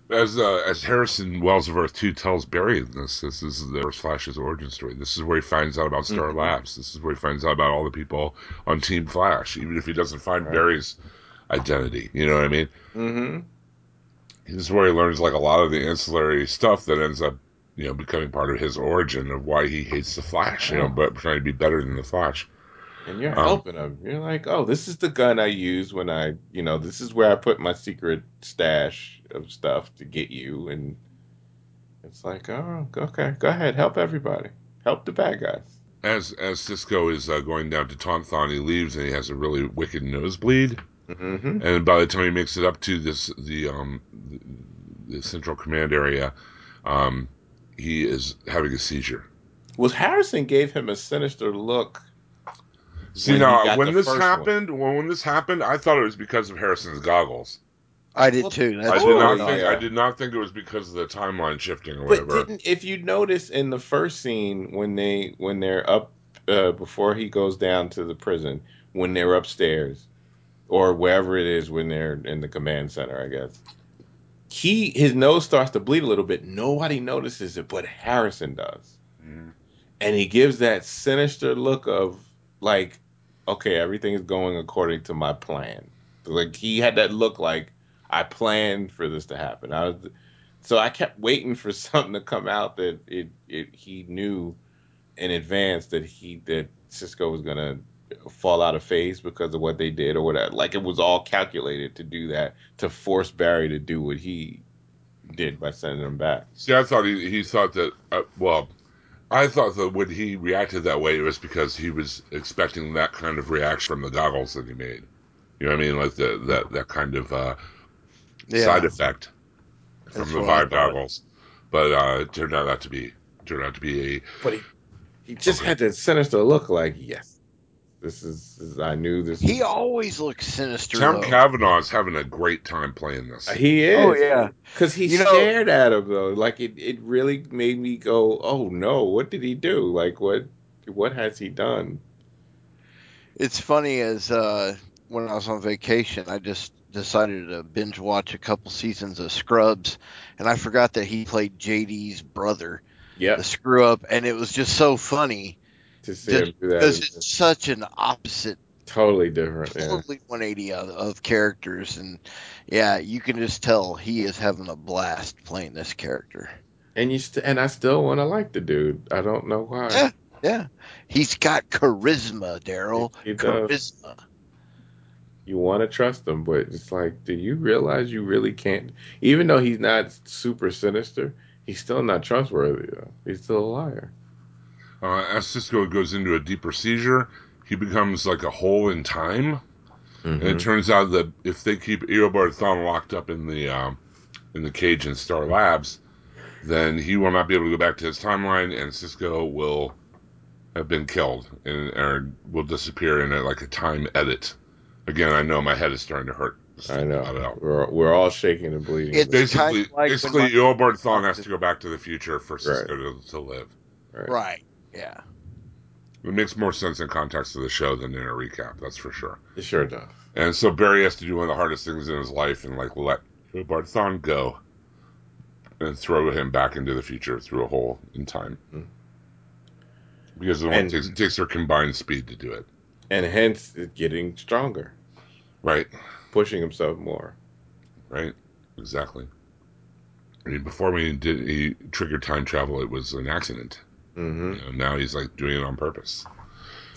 As Harrison Wells of Earth 2 tells Barry in this, this is the Reverse Flash's origin story. This is where he finds out about Star Labs. This is where he finds out about all the people on Team Flash, even if he doesn't find Barry's identity. You know what I mean? Mm-hmm. This is where he learns, like, a lot of the ancillary stuff that ends up, you know, becoming part of his origin of why he hates the Flash, you know, but trying to be better than the Flash. And you're helping him. You're like, oh, this is the gun I use when I, you know, this is where I put my secret stash of stuff to get you. And it's like, oh, okay, go ahead, help everybody, help the bad guys. As Cisco is going down to taunt Thawne, he leaves and he has a really wicked nosebleed. Mm-hmm. And by the time he makes it up to the central command area, he is having a seizure. Well, Harrison gave him a sinister look. See, now, when this happened, I thought it was because of Harrison's goggles. I did too. I did not think it was because of the timeline shifting or whatever. But if you notice in the first scene when they're up before he goes down to the prison, when they're upstairs or wherever it is when they're in the command center, I guess, his nose starts to bleed a little bit. Nobody notices it, but Harrison does, and he gives that sinister look of like, okay, everything is going according to my plan. Like, he had that look like, I planned for this to happen. So I kept waiting for something to come out that he knew in advance that Cisco was gonna fall out of phase because of what they did or whatever. Like, it was all calculated to do that, to force Barry to do what he did by sending him back. See, I thought he thought that, I thought that when he reacted that way, it was because he was expecting that kind of reaction from the goggles that he made. You know what I mean? Like that kind of side effect from the vibe goggles. But it turned out not to be. But he just had that sinister look. Like, yes, this is. I knew this. He always looks sinister. Tom Cavanaugh is having a great time playing this. He is. Oh yeah. Because he stared at him though. Like, it really made me go, oh no, what did he do? Like, what has he done? It's funny as when I was on vacation, I just decided to binge watch a couple seasons of Scrubs, and I forgot that he played JD's brother, the screw up, and it was just so funny to see him do that. Because it's such an opposite, totally different, totally 180 of characters, and yeah, you can just tell he is having a blast playing this character. And I still want to like the dude. I don't know why. Yeah, he's got charisma, Daryl. He charisma. Does. You want to trust him, but it's like, do you realize you really can't? Even though he's not super sinister, he's still not trustworthy, though. He's still a liar. As Cisco goes into a deeper seizure, he becomes like a hole in time. Mm-hmm. And it turns out that if they keep Eobard Thawne locked up in the cage in Star Labs, then he will not be able to go back to his timeline, and Cisco will have been killed or will disappear in a time edit. Again, I know my head is starting to hurt. I know. We're all shaking and bleeding. It's basically Eobard Thawne has to go back to the future for Cisco to live. Right. Yeah. It makes more sense in context of the show than in a recap, that's for sure. It sure does. And so Barry has to do one of the hardest things in his life and let Eobard Thawne go and throw him back into the future through a hole in time. Mm-hmm. Because it takes their combined speed to do it. And hence, it's getting stronger. Right. Pushing himself more. Right. Exactly. I mean, before he triggered time travel, it was an accident. Mm-hmm. You know, now he's, like, doing it on purpose.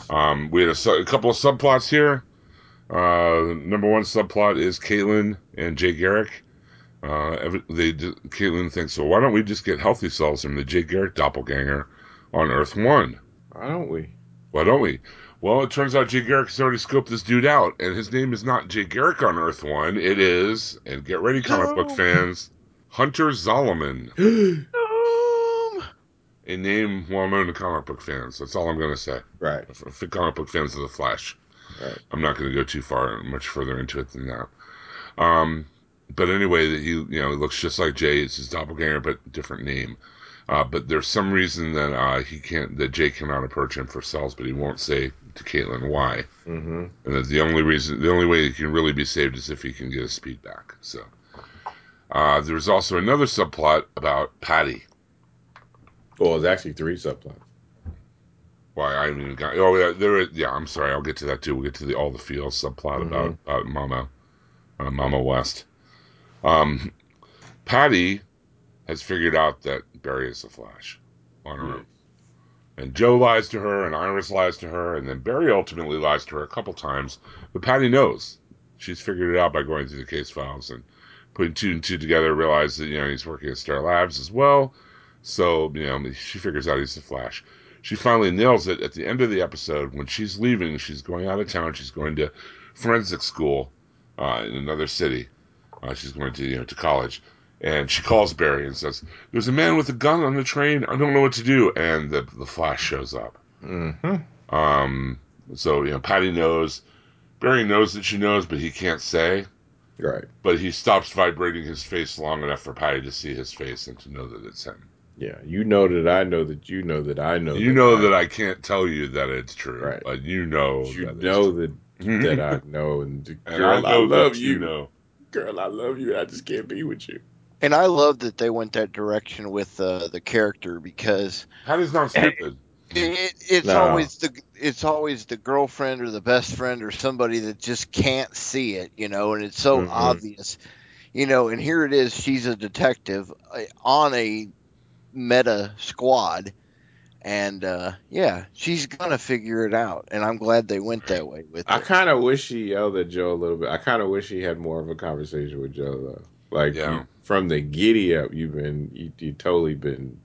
We had a couple of subplots here. Number one subplot is Caitlin and Jay Garrick. Caitlin thinks, well, why don't we just get healthy cells from the Jay Garrick doppelganger on Earth 1? Why don't we? Well, it turns out Jay Garrick has already scoped this dude out, and his name is not Jay Garrick on Earth 1. It is, and get ready, comic book fans, Hunter Zolomon. a name well known to comic book fans. That's all I'm going to say. Right. For comic book fans of The Flash. Right. I'm not going to go too far, much further into it than that. But anyway, he, you know, looks just like Jay. It's his doppelganger, but different name. But there's some reason that that Jay cannot approach him for cells, but he won't say to Caitlin why. Mm-hmm. And that the only way he can really be saved is if he can get his speed back. So there's also another subplot about Patty. Well, there's actually three subplots. Why I haven't even got? Oh, yeah, I'm sorry. I'll get to that too. We'll get to the all the field subplot mm-hmm. about Mama West. Patty has figured out that Barry is the Flash on her own. And Joe lies to her, and Iris lies to her, and then Barry ultimately lies to her a couple times. But Patty knows. She's figured it out by going through the case files and putting two and two together, realized that, you know, he's working at Star Labs as well. So, you know, she figures out he's the Flash. She finally nails it at the end of the episode. When she's leaving, she's going out of town. She's going to forensic school in another city. She's going to, you know, to college. And she calls Barry and says, "There's a man with a gun on the train. I don't know what to do." And the Flash shows up. Mm-hmm. So, you know, Patty knows. Barry knows that she knows, but he can't say. Right. But he stops vibrating his face long enough for Patty to see his face and to know that it's him. Yeah. You know that I know that you know that I know that. You know that I can't tell you that it's true. Right. But you know that I know. And girl, I love you. Girl, I love you. I just can't be with you. And I love that they went that direction with the character, because Patty's not stupid. It's always the girlfriend or the best friend or somebody that just can't see it, you know, and it's so obvious, you know. And here it is, she's a detective on a meta squad, and she's gonna figure it out. And I'm glad they went that way with it. I kind of wish she yelled at Joe a little bit. I kind of wish she had more of a conversation with Joe though. Like, from the giddy up, you've totally been,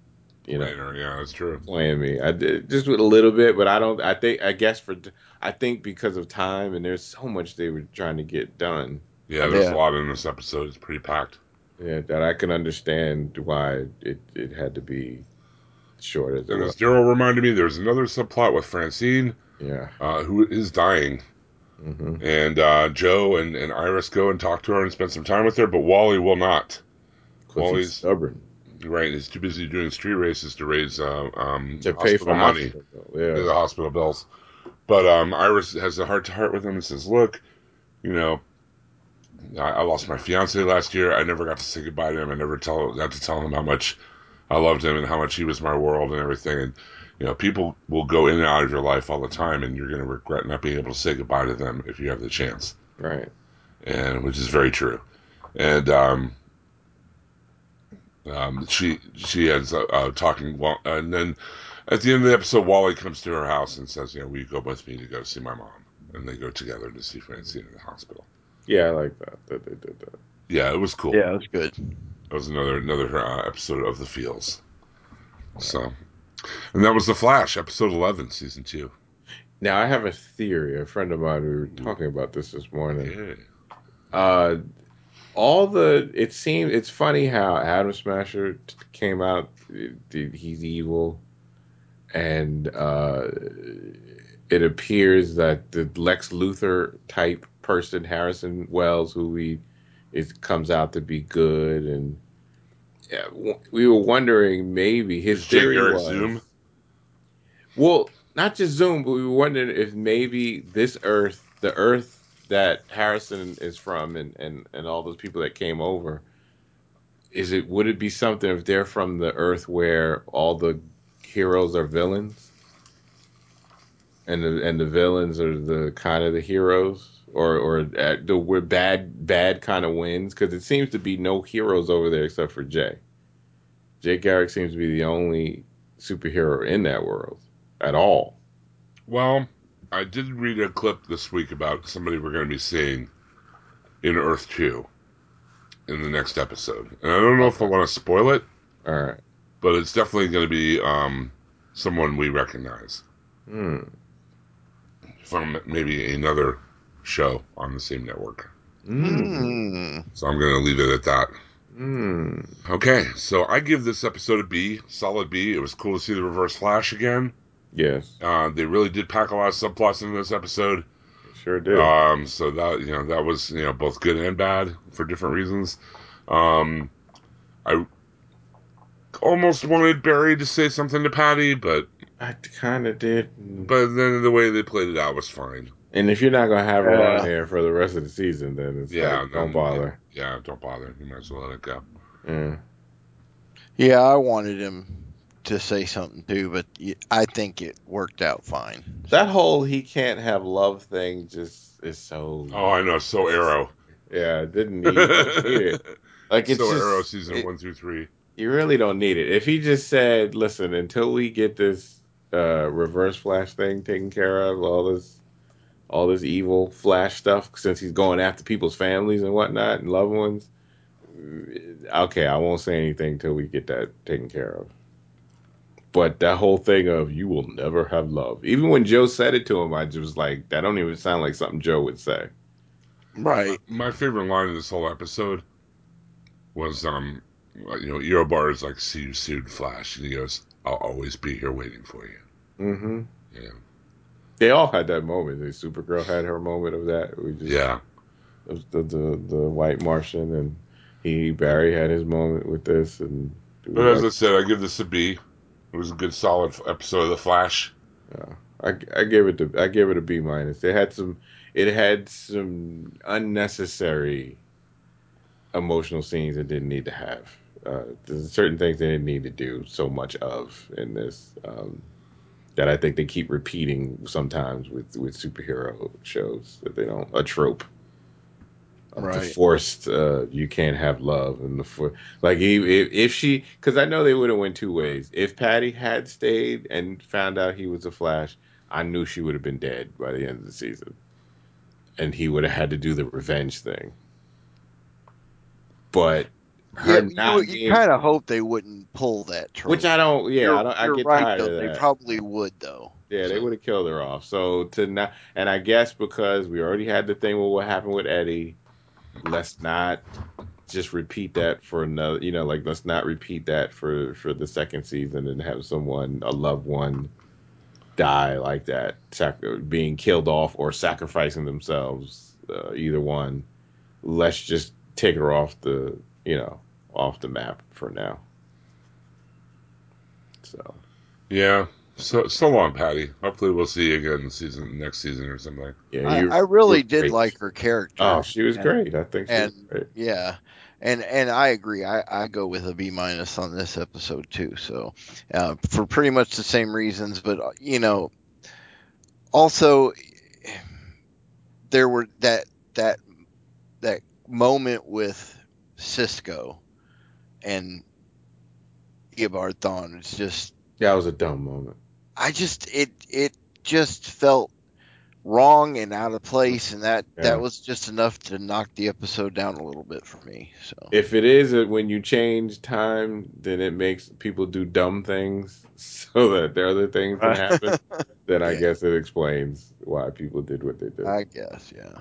you know, that's true. Playing me, I did, just with a little bit, but I don't. I think because of time, and there's so much they were trying to get done. Yeah, there's a lot in this episode. It's pretty packed. Yeah, that I can understand why it had to be short. As well. As Daryl reminded me, there's another subplot with Francine. Yeah, who is dying. Mm-hmm. And Joe and Iris go and talk to her and spend some time with her, but Wally will not. Wally's stubborn. Right, he's too busy doing street races to raise to pay for money. The hospital bills. But Iris has a heart-to-heart with him and says, "Look, you know, I lost my fiancé last year. I never got to say goodbye to him. I never got to tell him how much I loved him and how much he was my world and everything." And, you know, people will go in and out of your life all the time, and you're going to regret not being able to say goodbye to them if you have the chance. Right. And which is very true. And she ends up talking. Well, and then at the end of the episode, Wally comes to her house and says, "You know, will you go with me to go see my mom?" And they go together to see Francine in the hospital. Yeah, I like that they did that. Yeah, it was cool. Yeah, it was good. That was another episode of The Feels. Right. So. And that was The Flash, episode 11, season 2. Now, I have a theory. A friend of mine, we were talking about this morning. Yeah. It's funny how Adam Smasher came out. He's evil. And it appears that the Lex Luthor type person, Harrison Wells, who comes out to be good, and yeah, we were wondering maybe his theory was Zoom. Well, not just Zoom, but we were wondering if maybe this Earth, the Earth that Harrison is from, and all those people that came over, would it be something if they're from the Earth where all the heroes are villains, and the villains are the kind of the heroes, or where bad kind of wins, because it seems to be no heroes over there except for Jay. Jay Garrick seems to be the only superhero in that world at all. Well, I did read a clip this week about somebody we're going to be seeing in Earth 2 in the next episode. And I don't know if I want to spoil it. All right. But it's definitely going to be someone we recognize. From maybe another show on the same network. So I'm going to leave it at that. Okay, so I give this episode a B, solid B. It was cool to see the Reverse Flash again. Yes. They really did pack a lot of subplots into this episode. Sure did. So that, you know, that was, you know, both good and bad for different reasons. I almost wanted Barry to say something to Patty, but I kind of did. But then the way they played it out was fine. And if you're not gonna have her on here for the rest of the season, then it's don't bother. Yeah, don't bother. You might as well let it go. Yeah. Yeah, I wanted him to say something too, but I think it worked out fine. That whole he can't have love thing just is so. Oh, I know, so Arrow. Yeah, didn't need it. Like it's so just, Arrow season 1 through 3. You really don't need it. If he just said, "Listen, until we get this Reverse Flash thing taken care of, all this evil Flash stuff, since he's going after people's families and whatnot and loved ones, okay, I won't say anything till we get that taken care of." But that whole thing of you will never have love. Even when Joe said it to him, I just was like, that don't even sound like something Joe would say. Right. My favorite line of this whole episode was, Eobard is like, "See you soon, Flash." And he goes, "I'll always be here waiting for you." Mm-hmm. Yeah. They all had that moment. The Supergirl had her moment of that. The White Martian, and Barry had his moment with this. And but as I said, I give this a B. It was a good, solid episode of The Flash. Yeah, I gave it a B minus. It had some unnecessary emotional scenes it didn't need to have. There's certain things they didn't need to do so much of in this that I think they keep repeating sometimes with superhero shows that they don't a trope. Right. The forced, you can't have love, and if she, because I know they would have went two ways. If Patty had stayed and found out he was a Flash, I knew she would have been dead by the end of the season, and he would have had to do the revenge thing. But you kind of hope they wouldn't pull that trope. Which I don't. Yeah, I get right, tired though. Of that. They probably would though. Yeah, they would have killed her off. So and I guess because we already had the thing with what happened with Eddie. Let's not just repeat that for another, let's not repeat that for the second season and have someone, a loved one, die like that, being killed off or sacrificing themselves, either one. Let's just take her off the map for now. So. Yeah. So long, Patty. Hopefully we'll see you again next season or something. Yeah, I really did like her character. Oh, she was great. I think she was great. Yeah, and I agree. I go with a B- on this episode too. So for pretty much the same reasons, but also there were that moment with Cisco and Eobard Thawne. It's just that was a dumb moment. I just it just felt wrong and out of place, and that was just enough to knock the episode down a little bit for me. So if it is when you change time, then it makes people do dumb things so that there are other things that happen. Then I guess it explains why people did what they did. I guess, yeah.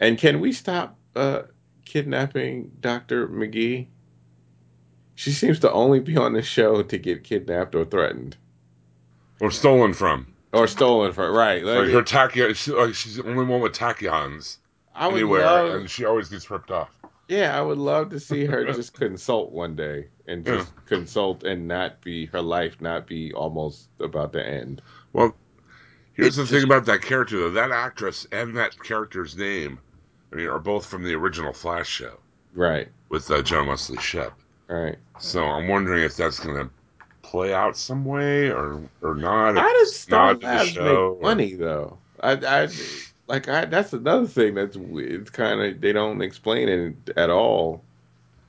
And can we stop kidnapping Dr. McGee? She seems to only be on the show to get kidnapped or threatened. Or stolen from. Right. Like her tachyon, she's the only one with tachyons and she always gets ripped off. Yeah, I would love to see her just consult one day and just consult and her life not be almost about to end. Well, here's the thing about that character, though. That actress and that character's name are both from the original Flash show. Right. With John Wesley Shipp. Right. So I'm wondering if that's going to play out some way or not. How does Star Labs make money, though? That's another thing that's weird. It's kind of, they don't explain it at all.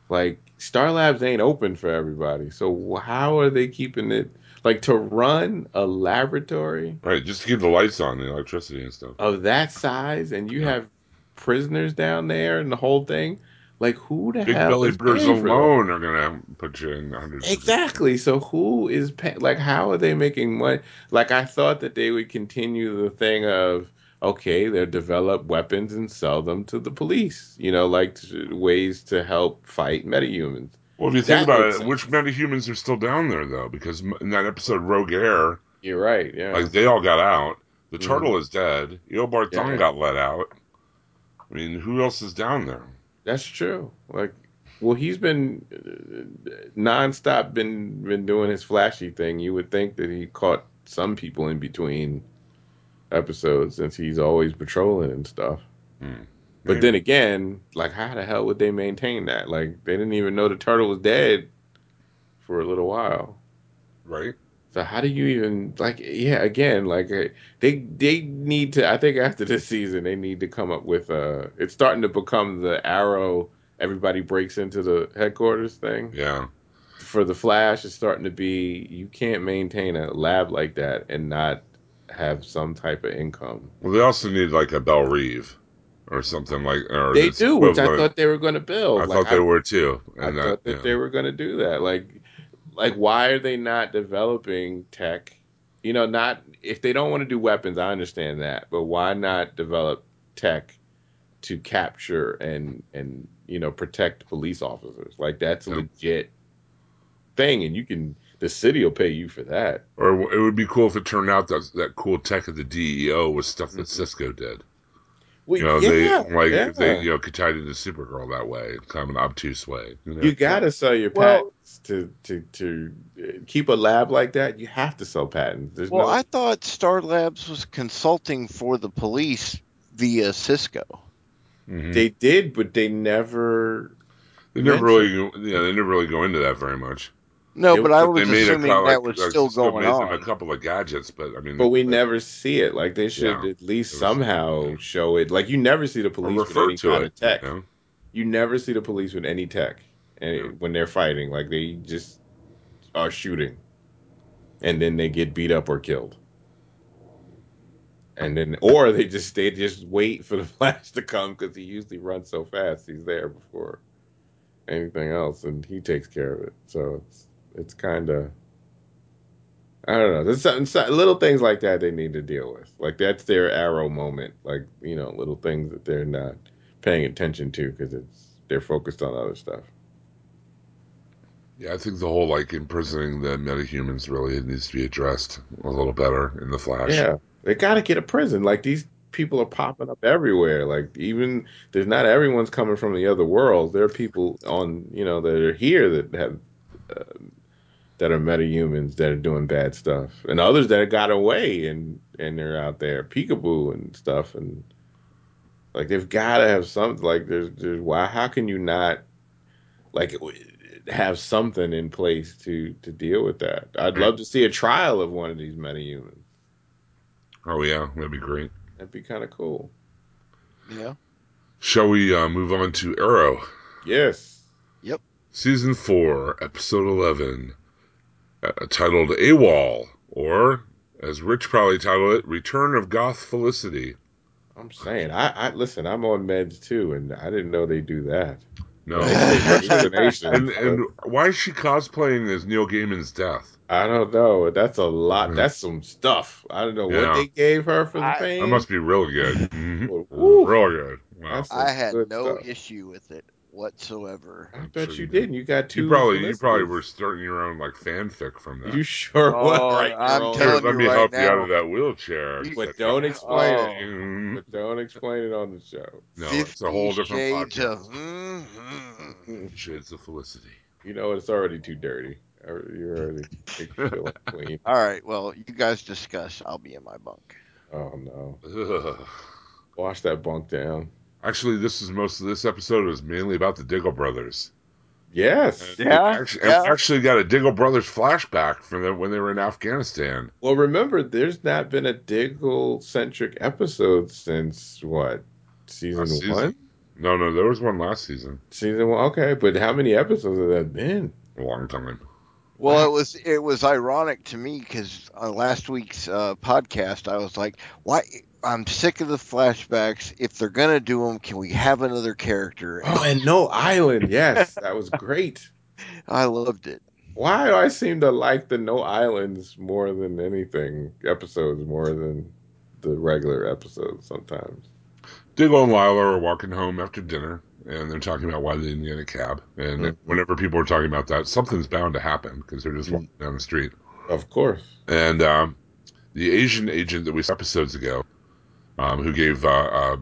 Like, Star Labs ain't open for everybody. So how are they keeping it? Like, to run a laboratory? Right, just to keep the lights on, the electricity and stuff. Of that size, and you have prisoners down there and the whole thing? Like, who the Big hell Belly is Brewers paying alone are going to put you in hundreds. Exactly. So who is paying? Like, how are they making money? Like, I thought that they would continue the thing of, okay, they develop weapons and sell them to the police, you know, like ways to help fight metahumans. Well, if you think about it, which metahumans are still down there, though? Because in that episode, Rogue Air... You're right, yeah. Like, they all got out. The turtle is dead. Eobard Thawne got let out. I mean, who else is down there? That's true. Like, well, he's been nonstop been doing his flashy thing. You would think that he caught some people in between episodes since he's always patrolling and stuff. Hmm. But then again, like, how the hell would they maintain that? Like, they didn't even know the turtle was dead for a little while. Right. So how do you even, like, yeah, again, like, they need to, I think after this season, they need to come up with a, it's starting to become the Arrow, everybody breaks into the headquarters thing. Yeah. For the Flash, it's starting to be, you can't maintain a lab like that and not have some type of income. Well, they also need, like, a Belle Reeve. Or something like or they do, which I thought they were going to build. I thought they were too. And I thought that they were going to do that. Like why are they not developing tech? You know, not if they don't want to do weapons, I understand that, but why not develop tech to capture and you know protect police officers? Like that's a legit thing, and you can the city will pay you for that. Or it would be cool if it turned out that cool tech of the DEO was stuff that Cisco did. Well, you know, they you know could tie into Supergirl that way, kind of an obtuse way. You know? You gotta sell your patents to keep a lab like that. You have to sell patents. There's I thought Star Labs was consulting for the police via Cisco. Mm-hmm. They did, but they never. They never really go into that very much. No, but I was assuming that was still going on. A couple of gadgets, but I mean, but we never see it. Like they should at least somehow show it. Like you never see the police with any kind of tech. You never see the police with any tech when they're fighting. Like they just are shooting, and then they get beat up or killed, and then or they just wait for the Flash to come because he usually runs so fast. He's there before anything else, and he takes care of it. So it's kind of, I don't know. There's something, little things like that they need to deal with. Like that's their Arrow moment. Like, you know, little things that they're not paying attention to because they're focused on other stuff. Yeah, I think the whole like imprisoning the metahumans really needs to be addressed a little better in the Flash. Yeah, they got to get a prison. Like these people are popping up everywhere. Like even there's not everyone's coming from the other world. There are people on you know that are here that have. That are metahumans that are doing bad stuff, and others that got away and they're out there peekaboo and stuff, and like they've got to have something. Like there's why? How can you not like have something in place to deal with that? I'd love to see a trial of one of these metahumans. Oh yeah, that'd be great. That'd be kind of cool. Yeah. Shall we move on to Arrow? Yes. Yep. Season 4, Episode 11, titled AWOL, or, as Rich probably titled it, Return of Goth Felicity. I'm saying, I listen, I'm on meds too, and I didn't know they do that. No. and why is she cosplaying as Neil Gaiman's death? I don't know. That's a lot. That's some stuff. I don't know what they gave her for the pain. That must be real good. Real good. Wow. I had no issue with it whatsoever. I bet you didn't. You got two. You probably were starting your own like fanfic from that. You sure was. Right, I'm telling you right now. Let me help you out of that wheelchair. But don't explain it. But don't explain it on the show. No, it's a whole different podcast. Shades of Felicity. You know, it's already too dirty. You're already clean. All right. Well, you guys discuss. I'll be in my bunk. Oh no. Ugh. Wash that bunk down. Actually, most of this episode is mainly about the Diggle Brothers. Yes. I've actually got a Diggle Brothers flashback from when they were in Afghanistan. Well, remember, there's not been a Diggle-centric episode since, what, season 1? No, there was one last season. Season 1, okay. But how many episodes have that been? A long time. Well, it was ironic to me because on last week's podcast, I was like, why... I'm sick of the flashbacks. If they're going to do them, can we have another character? Oh, and No Island. Yes, that was great. I loved it. Why do I seem to like the No Islands more than anything, episodes more than the regular episodes sometimes. Diggle and Lila are walking home after dinner, and they're talking about why they didn't get a cab. And whenever people are talking about that, something's bound to happen because they're just walking down the street. Of course. And the Asian agent that we saw episodes ago, who gave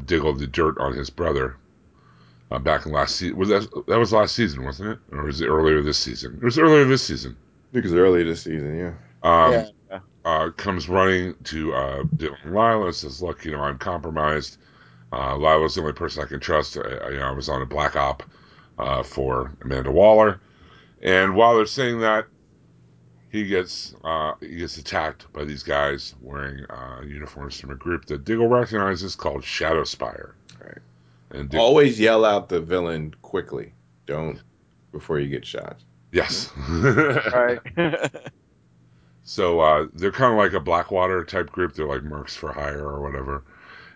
Diggle the dirt on his brother back in last season. That was last season, wasn't it? Or was it earlier this season? It was earlier this season. I think it was earlier this season, yeah. Comes running to Diggle and Lila, says, look, you know, I'm compromised. Lila's the only person I can trust. I was on a black op for Amanda Waller. And while they're saying that, he gets attacked by these guys wearing uniforms from a group that Diggle recognizes called Shadow Spire. Right. And Diggle, always yell out the villain quickly. Don't before you get shot. Yes. Right. So they're kind of like a Blackwater type group. They're like mercs for hire or whatever.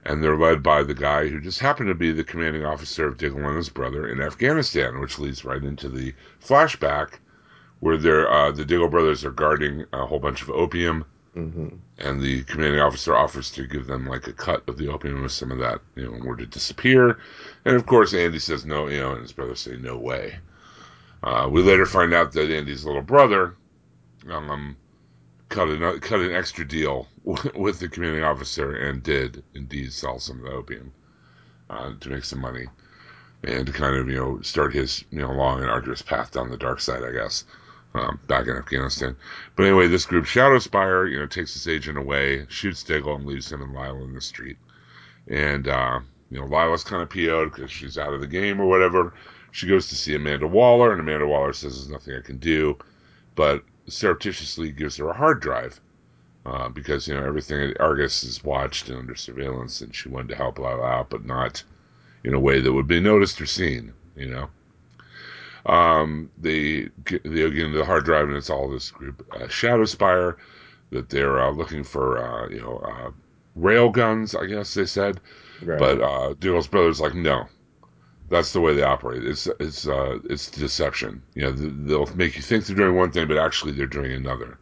And they're led by the guy who just happened to be the commanding officer of Diggle and his brother in Afghanistan, which leads right into the flashback where the Diggle brothers are guarding a whole bunch of opium, and the commanding officer offers to give them like a cut of the opium with some of that, you know, in order to disappear. And of course, Andy says no, you know, and his brother say no way. We later find out that Andy's little brother cut an extra deal with the commanding officer and did indeed sell some of the opium to make some money and to kind of, you know, start his, you know, long and arduous path down the dark side, I guess, back in Afghanistan. But anyway, this group, Shadow Spire, you know, takes this agent away, shoots Diggle and leaves him and Lila in the street. And, you know, Lila's kind of PO'd because she's out of the game or whatever. She goes to see Amanda Waller, and Amanda Waller says there's nothing I can do, but surreptitiously gives her a hard drive because, you know, everything at Argus is watched and under surveillance, and she wanted to help Lila out, but not in a way that would be noticed or seen, you know. They get into the hard drive, and it's all this group, Shadow Spire, that they're looking for, rail guns, I guess they said. Right. But Diggle's brother's like, no, that's the way they operate. It's deception. You know, they'll make you think they're doing one thing, but actually they're doing another.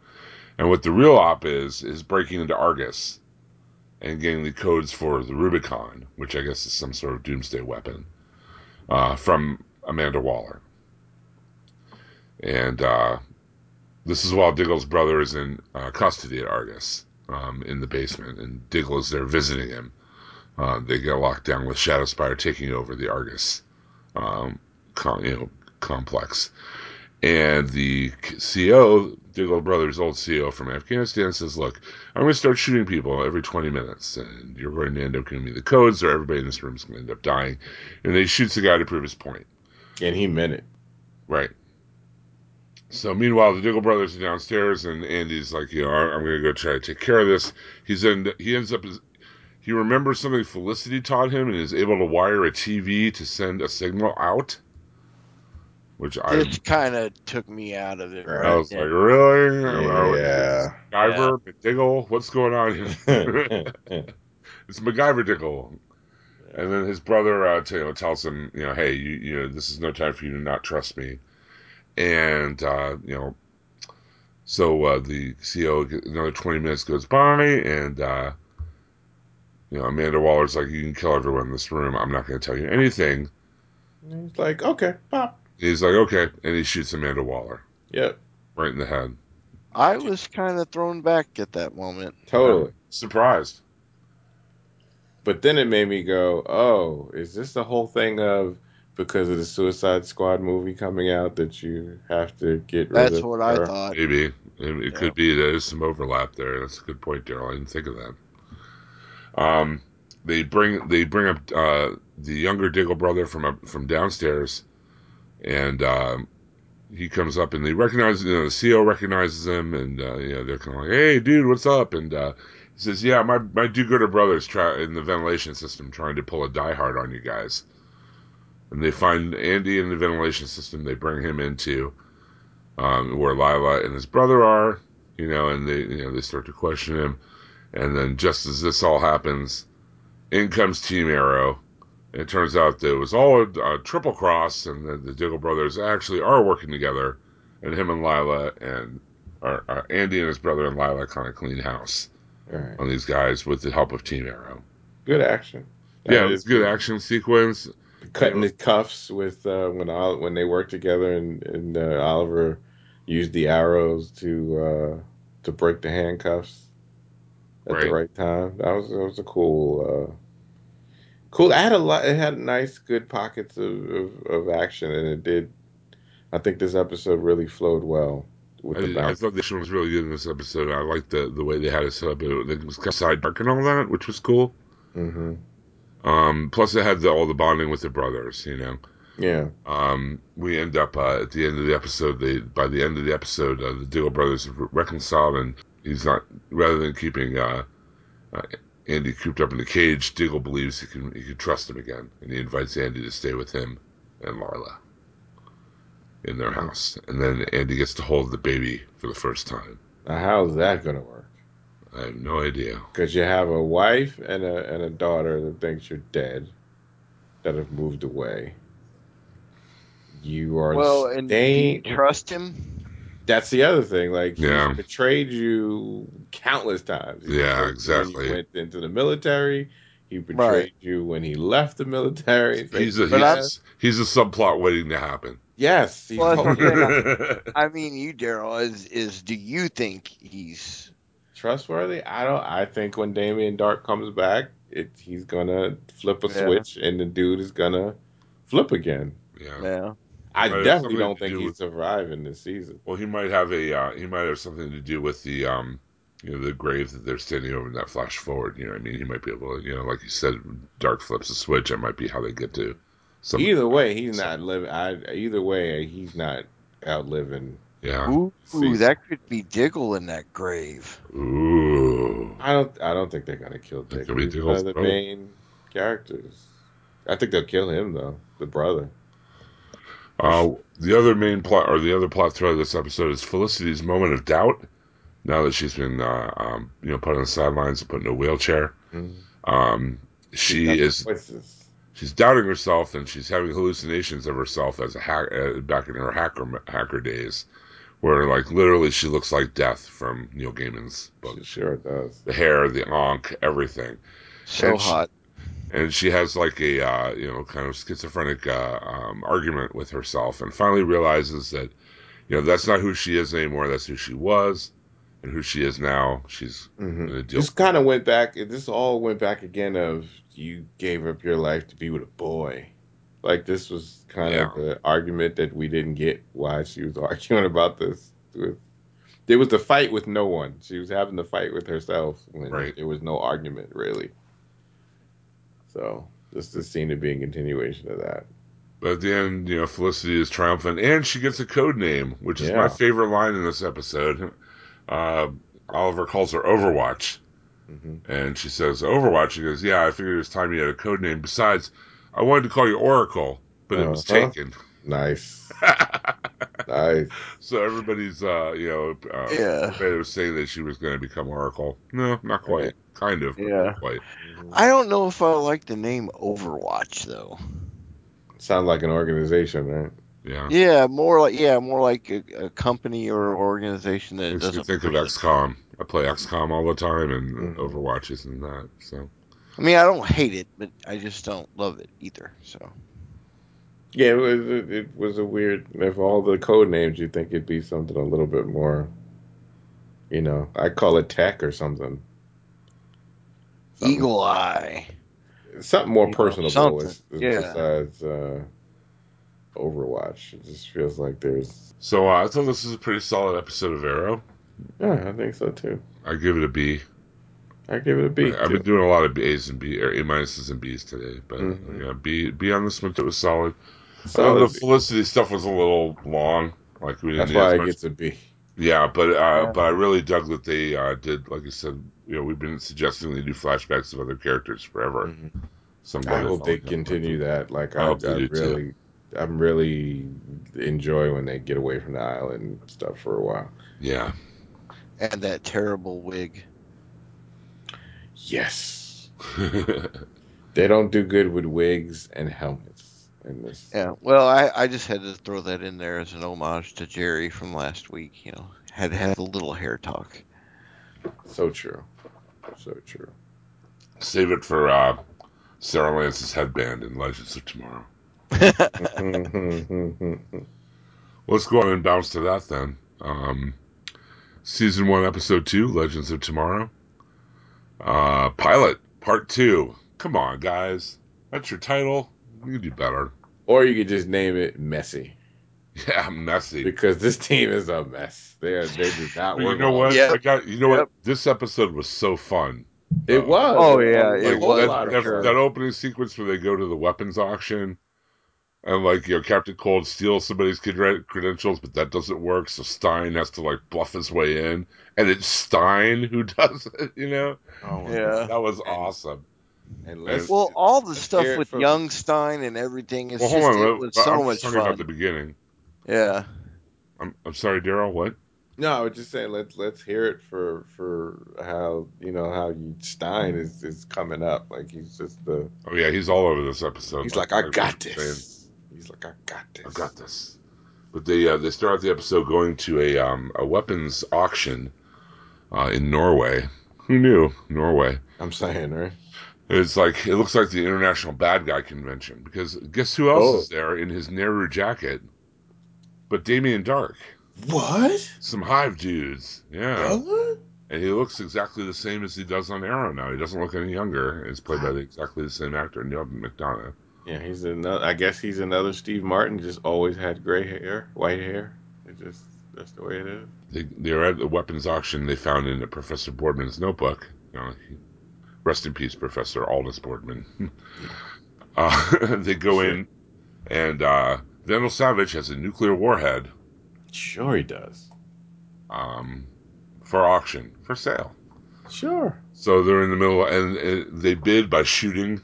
And what the real op is breaking into Argus and getting the codes for the Rubicon, which I guess is some sort of doomsday weapon, from Amanda Waller. And this is while Diggle's brother is in custody at Argus in the basement, and Diggle is there visiting him. They get locked down with Shadow Spire taking over the Argus complex. And the CO, Diggle Brothers' old CO from Afghanistan, says, look, I'm going to start shooting people every 20 minutes, and you're going to end up giving me the codes, or everybody in this room is going to end up dying. And they shoots the guy to prove his point. And he meant it. Right. So meanwhile, the Diggle Brothers are downstairs, and Andy's like, you know, I'm going to go try to take care of this. He ends up... He remembers something Felicity taught him and is able to wire a TV to send a signal out. Which kind of took me out of it. Right? I was like, really? Yeah. MacGyver, yeah. Diggle, what's going on here? It's MacGyver Diggle. Yeah. And then his brother tells him, you know, hey, you know, this is no time for you to not trust me. And, you know, so the CO, another 20 minutes goes by, and... You know, Amanda Waller's like, you can kill everyone in this room. I'm not going to tell you anything. And he's like, okay, pop. He's like, okay. And he shoots Amanda Waller. Yep. Right in the head. I was kind of thrown back at that moment. Totally. Surprised. But then it made me go, oh, is this the whole thing of, because of the Suicide Squad movie coming out, that you have to get rid of her? That's what I thought. Maybe. It could be. There's some overlap there. That's a good point, Daryl. I didn't think of that. They bring up the younger Diggle brother from downstairs, and he comes up and they recognize, you know, the CO recognizes him, and you know, they're kind of like, hey dude, what's up? And he says, yeah, my do-gooder brother's in the ventilation system trying to pull a diehard on you guys. And they find Andy in the ventilation system. They bring him into where Lila and his brother are, you know, and they start to question him. And then just as this all happens, in comes Team Arrow. It turns out that it was all a triple cross, and the Diggle brothers actually are working together. And him and Lila and Andy and his brother and Lila kind of clean house. All right. On these guys with the help of Team Arrow. Good action. Yeah, it was good action sequence. Cutting the cuffs with when they worked together and Oliver used the arrows to break the handcuffs at the right time. That was a cool. Cool. It had nice, good pockets of action, and it did. I think this episode really flowed well. I thought this one was really good in this episode. I liked the way they had it set up. It was kind of side dark and all that, which was cool. Mm-hmm. Plus, it had all the bonding with the brothers, you know. Yeah. We end up at the end of the episode. By the end of the episode, the Duo brothers have reconciled, and he's not. Rather than keeping Andy cooped up in the cage, Diggle believes he can trust him again, and he invites Andy to stay with him and Marla in their house. And then Andy gets to hold the baby for the first time. Now, how's that going to work? I have no idea. Because you have a wife and a daughter that thinks you're dead, that have moved away. You are and do you trust him? That's the other thing. Like, he's betrayed you countless times. Exactly. He went into the military. He betrayed you when he left the military. He's a subplot waiting to happen. Yes. I mean, you, Daryl, do you think he's trustworthy? I think when Damien Dark comes back, he's going to flip a switch, and the dude is going to flip again. Yeah. I definitely don't think he's surviving this season. Well, he might have something to do with the the grave that they're standing over in that flash forward. You know what I mean? He might be able to, like you said, Dark flips a switch. That might be how they get to. Either way, he's not living. Either way, he's not outliving. Yeah. Ooh, that could be Diggle in that grave. Ooh. I don't think they're gonna kill Diggle. That could be Diggle's brother. He's one of the main characters. I think they'll kill him though, the brother. The other main plot, or the other plot thread of this episode, is Felicity's moment of doubt. Now that she's been, put on the sidelines and put in a wheelchair, she's doubting herself, and she's having hallucinations of herself as a back in her hacker days, where like literally she looks like Death from Neil Gaiman's book. She sure does. The hair, the onk, everything. So hot. And she has like a kind of schizophrenic argument with herself, and finally realizes that that's not who she is anymore. That's who she was, and who she is now. She's gonna deal. This kind of went back. This all went back again. Of you gave up your life to be with a boy. Like this was kind of the argument that we didn't get why she was arguing about this. There was the fight with no one. She was having the fight with herself when there was no argument really. So this seemed to be a continuation of that. But at the end, Felicity is triumphant, and she gets a code name, which is my favorite line in this episode. Oliver calls her Overwatch, and she says, Overwatch? She goes, I figured it was time you had a code name. Besides, I wanted to call you Oracle, but it was taken. Nice. Nice. So everybody's, everybody was saying that she was going to become Oracle. No, not quite. Okay. Kind of. Yeah. Quite. I don't know if I like the name Overwatch though. Sounds like an organization, right? Yeah. Yeah, more like a company or organization that doesn't. You think of XCOM. I play XCOM all the time, and Overwatch isn't that. So. I mean, I don't hate it, but I just don't love it either. So. Yeah, it was a weird. If all the code names, you'd think it'd be something a little bit more. I call it Tech or something. Eagle Eye. Something more personable besides Overwatch. It just feels like there's... So I thought this was a pretty solid episode of Arrow. Yeah, I think so too. I give it a B. I've been doing a lot of A's and B's, or A minuses and B's today, but B on this one, it was solid. The Felicity stuff was a little long. Like we didn't. That's why it gets a B. Yeah, but I really dug that they did, like I said, we've been suggesting they do flashbacks of other characters forever. Mm-hmm. I hope they continue that. Like I'm really enjoy when they get away from the island and stuff for a while. Yeah. And that terrible wig. Yes. They don't do good with wigs and helmets in this. Yeah. Well, I just had to throw that in there as an homage to Jerry from last week. Had a little hair talk. So true. So true. Save it for Sarah Lance's headband in Legends of Tomorrow. Let's go on and bounce to that then. Season 1, Episode 2, Legends of Tomorrow. Pilot, Part 2. Come on, guys. That's your title. You can do better. Or you could just name it Messy. Yeah, Messy. Because this team is a mess. They did not work. You know what? Yep. You know what? This episode was so fun. It was. Oh, yeah. It was. That opening sequence where they go to the weapons auction. And, Captain Cold steals somebody's credentials, but that doesn't work, so Stein has to, bluff his way in. And it's Stein who does it, you know? Oh, yeah. That was awesome. All the stuff with young Stein and everything is much fun. I'm talking about the beginning. Yeah. I'm sorry, Daryl, what? No, I was just saying, let's hear it for how, how Stein is coming up. He's just the... Oh, yeah, he's all over this episode. He's I got this. He's like, I got this. I got this. But they start the episode going to a weapons auction in Norway. Who knew? Norway. I'm saying, right? It's it looks like the International Bad Guy Convention. Because guess who else is there in his Nehru jacket? But Damien Dark. What? Some Hive dudes. Yeah. Really? And he looks exactly the same as he does on Arrow now. He doesn't look any younger. It's played by exactly the same actor, Neil McDonough. Yeah, he's another. I guess he's another Steve Martin. Just always had gray hair, white hair. That's the way it is. They're at the weapons auction. They found in Professor Boardman's notebook. Rest in peace, Professor Aldous Boardman. They go in, and Vandal Savage has a nuclear warhead. Sure, he does. For auction, for sale. Sure. So they're in the middle, and they bid by shooting.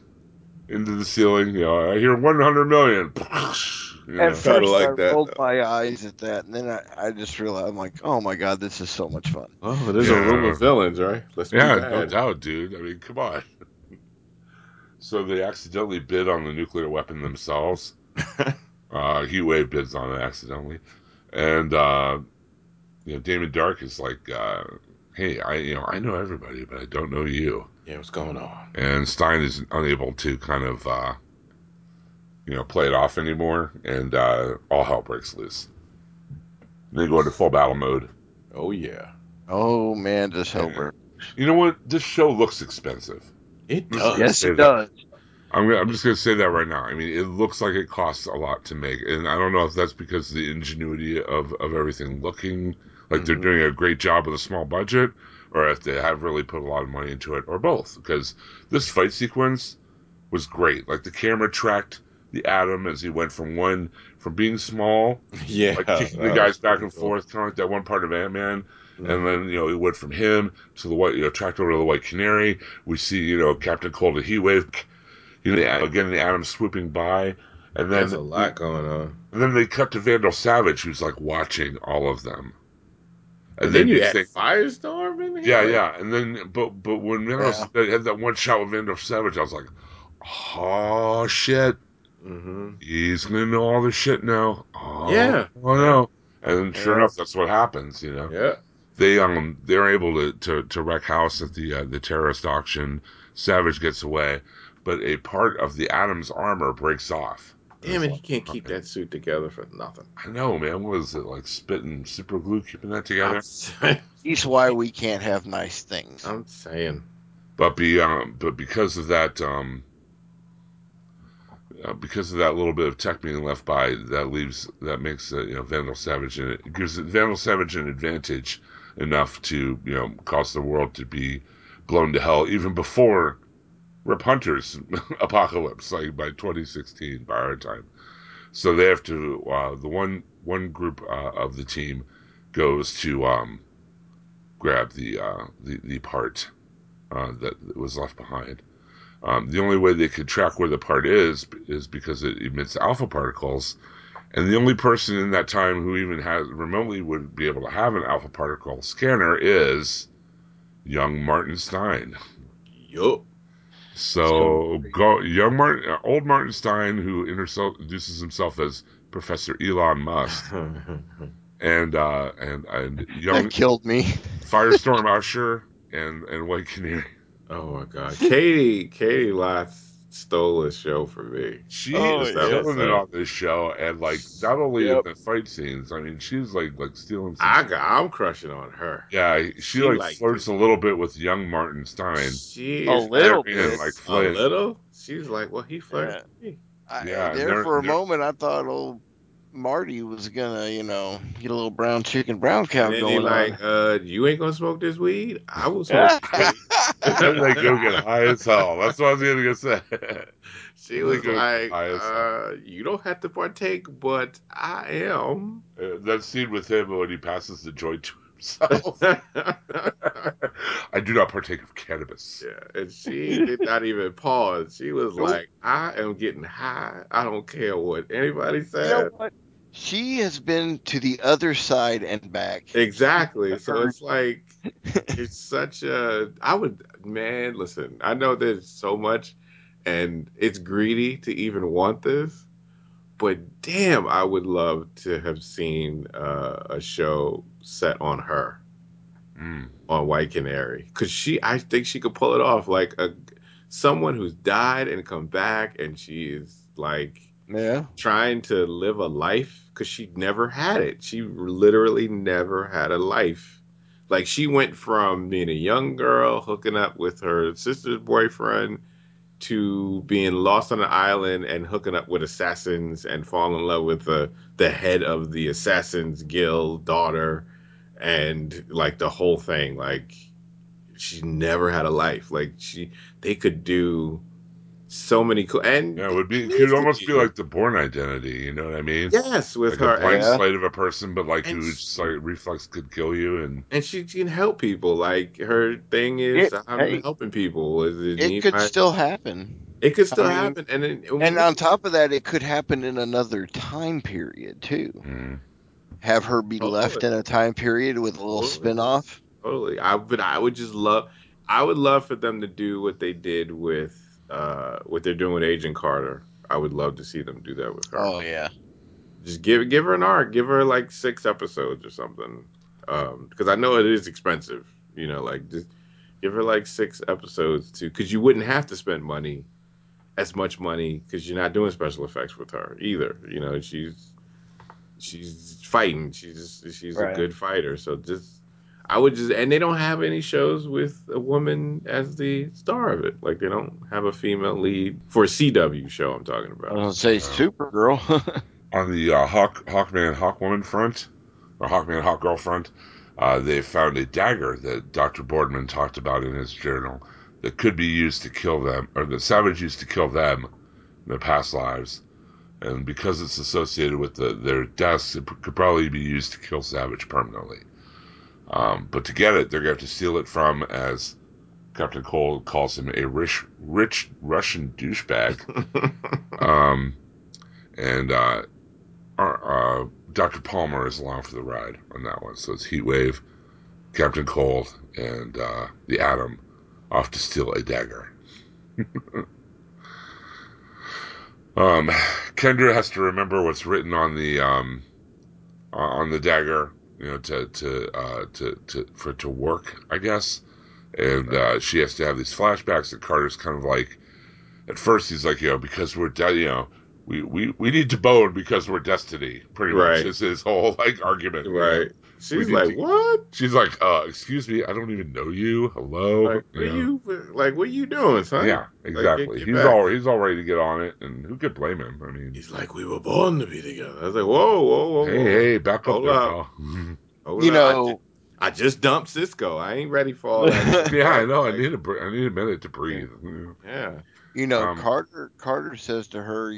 Into the ceiling, I hear 100 million. At first, I rolled my eyes at that, and then I just realized, I'm like, oh my god, this is so much fun. Oh, there's a room of villains, right? No doubt, dude. I mean, come on. So they accidentally bid on the nuclear weapon themselves. Heatwave bids on it accidentally, and Damon Dark is like, hey, I know everybody, but I don't know you. Yeah, what's going on? And Stein is unable to kind of, play it off anymore, and all hell breaks loose. They go into full battle mode. Oh, yeah. Oh, man, does hell break. You know what? This show looks expensive. It does. Yes, it does. I'm just going to say that right now. I mean, it looks like it costs a lot to make, and I don't know if that's because of the ingenuity of everything looking like they're doing a great job with a small budget, or if they have really put a lot of money into it, or both. Because this fight sequence was great. The camera tracked the Adam as he went from being small, kicking the guys back and forth, kind of like that one part of Ant-Man. Mm-hmm. And then, he went from him to the white, tracked over to the White Canary. We see, Captain Cold, a heat wave, again, the Adam swooping by. And then there's a lot going on. And then they cut to Vandal Savage, who's watching all of them. And then you had Firestorm in here? Yeah. And then, but when Vandal had that one shot with Vandal Savage, I was like, oh, shit. Mm-hmm. He's going to know all this shit now. Oh, yeah. Oh, no. And sure enough, that's what happens, Yeah. They're able to wreck house at the terrorist auction. Savage gets away, but a part of the Atom's armor breaks off. Damn it, he can't keep that suit together for nothing. I know, man. What is it, spitting super glue, keeping that together? That's why we can't have nice things. I'm saying. But because of that, little bit of tech being left by, that makes Vandal Savage, and it gives Vandal Savage an advantage enough to cause the world to be blown to hell even before Rip Hunter's apocalypse, by 2016 by our time. So they have to, the one group of the team goes to grab the part that was left behind. The only way they could track where the part is because it emits alpha particles, and the only person in that time who even remotely would be able to have an alpha particle scanner is young Martin Stein. Yup. So, old Martin Stein, who introduces himself as Professor Elon Musk, and young that killed me Firestorm Usher and White Canary. Oh my God, Katie Lotz stole a show from me. She is killing it on this show, and like not only in the fight scenes. I mean, she's like stealing. I'm crushing on her. Yeah, she like flirts a little bit with young Martin Stein. She's a little bit, She's like, well, he flirted with me. For a moment, I thought old Marty was gonna, get a little brown chicken, brown cow and going on. You ain't gonna smoke this weed? I will smoke. Like go get high as hell. That's what I was gonna say. She was like, you don't have to partake, but I am. That scene with him when he passes the joint to himself. I do not partake of cannabis. Yeah, and she did not even pause. She was like, I am getting high. I don't care what anybody says. You know what? She has been to the other side and back. Exactly. So it's like, it's such a, listen, I know there's so much and it's greedy to even want this, but damn, I would love to have seen a show set on her, on White Canary. 'Cause I think she could pull it off. Like someone who's died and come back and she is like, trying to live a life because she never had it. She literally never had a life. Like she went from being a young girl hooking up with her sister's boyfriend to being lost on an island and hooking up with assassins and falling in love with the head of the Assassin's Guild daughter and like the whole thing. Like she never had a life. Like they could do so many cool, and it would be, it could almost be like the Bourne Identity, you know what I mean? Yes, with like her blind slate of a person, but like who's like reflex could kill you, and she can help people. Like her thing is, I'm helping people. It could still happen. It could still happen, and on top of that, it could happen in another time period too. Have her be left in a time period with a little spinoff. Totally, I would love for them to do what they did with. What they're doing with Agent Carter, I would love to see them do that with her. Oh yeah, just give her an arc, give her like 6 episodes or something, because I know it is expensive. Like just give her like 6 episodes to, because you wouldn't have to spend as much money, because you're not doing special effects with her either. She's fighting. She's a good fighter. So and they don't have any shows with a woman as the star of it. Like, they don't have a female lead for a CW show I'm talking about. I was going to say Supergirl. On the Hawkman, Hawkwoman front, or Hawkman, Hawkgirl front, they found a dagger that Dr. Boardman talked about in his journal that could be used to kill them, or the Savage used to kill them in their past lives. And because it's associated with their deaths, it could probably be used to kill Savage permanently. But to get it, they're going to have to steal it from, as Captain Cole calls him, a rich Russian douchebag. And Dr. Palmer is along for the ride on that one. So it's Heatwave, Captain Cole, and the Atom off to steal a dagger. Kendra has to remember what's written on the dagger. To work, I guess. And she has to have these flashbacks that Carter's kind of like, at first he's like, because we're dead, we need to bone because we're destiny, pretty much. It's his whole like argument. Right. She's like, what? She's like, excuse me, I don't even know you. Hello. Like, what are you doing, son? Yeah, exactly. Like, he's all ready to get on it, and who could blame him? I mean, he's like, we were born to be together. I was like, whoa. Hey, back up there, pal. I just dumped Cisco. I ain't ready for all that. Yeah, I know. Like, I need a minute to breathe. Yeah. Carter says to her,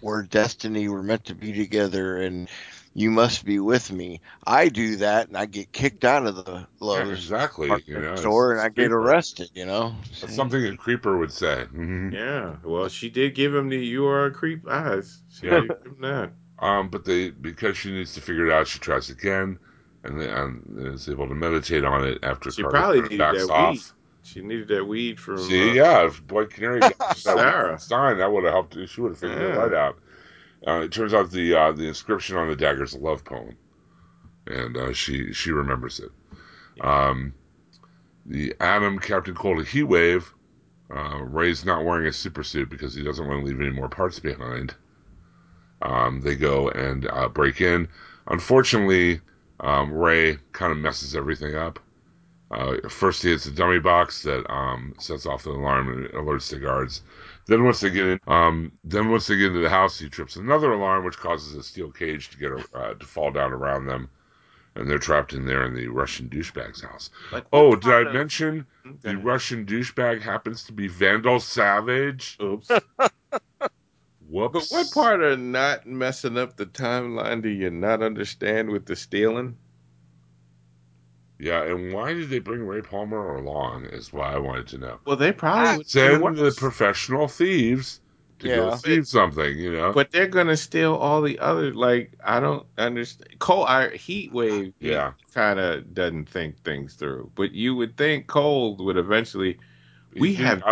we're destiny. We're meant to be together, and you must be with me. I do that, and I get kicked out of the store, and I get arrested. That's something a creeper would say. Mm-hmm. Yeah. Well, she did give him the "you are a creep" eyes. She did give him that. But because she needs to figure it out, she tries again, and is able to meditate on it after she probably backs off. She needed that weed from... if Boy Canary got Sarah Stein, that would have helped. She would have figured that right out. It turns out the inscription on the dagger is a love poem, and she remembers it. The Adam Captain Cold a heat wave. Ray's not wearing a super suit because he doesn't want to leave any more parts behind. They go and break in. Unfortunately, Ray kind of messes everything up. First he hits a dummy box that sets off the alarm and alerts the guards. Then once they get in, then once they get into the house, he trips another alarm, which causes a steel cage to fall down around them, and they're trapped in there in the Russian douchebag's house. Like, oh, did I mention the Russian douchebag happens to be Vandal Savage? Oops. Whoops. But what part of not messing up the timeline do you not understand with the stealing? Yeah, and why did they bring Ray Palmer along is what I wanted to know. Well, they probably send the professional thieves to go steal something, you know. But they're going to steal all the other, like, I don't understand. Cole, our heat wave kind of doesn't think things through. But you would think Cole would eventually... I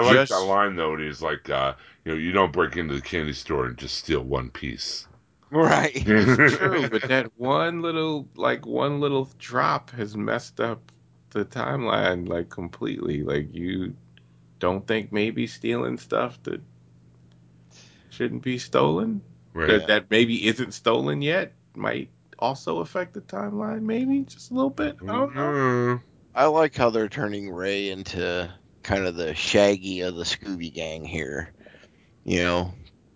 like that line, though, when he's like, you know, you don't break into the candy store and just steal one piece. Right. It's true, but that one little drop has messed up the timeline, like, completely. Like, you don't think maybe stealing stuff that shouldn't be stolen? Right. That maybe isn't stolen yet might also affect the timeline, maybe? Just a little bit? I don't know. I like how they're turning Ray into... kind of the Shaggy of the Scooby Gang here, you know,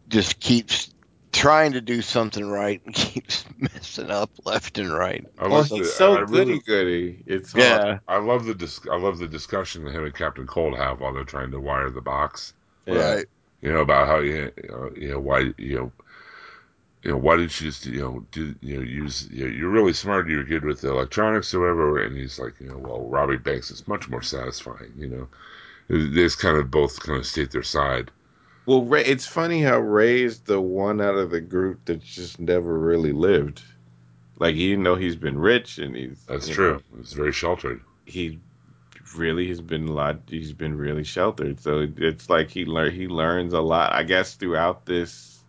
just keeps trying to do something right and keeps messing up left and right. Goody goody. It's hard. I love the discussion that him and Captain Cold have while they're trying to wire the box. Yeah, right. You know about how why didn't you just you're really smart, you're good with the electronics or whatever, and he's like, you know, well, robbing banks is much more satisfying, you know. They just both state their side. Well, Ray, it's funny how Ray's the one out of the group that's just never really lived. Like, even though he's been rich and that's true. He's very sheltered. He really has been really sheltered. So it's like he learns a lot, I guess, throughout this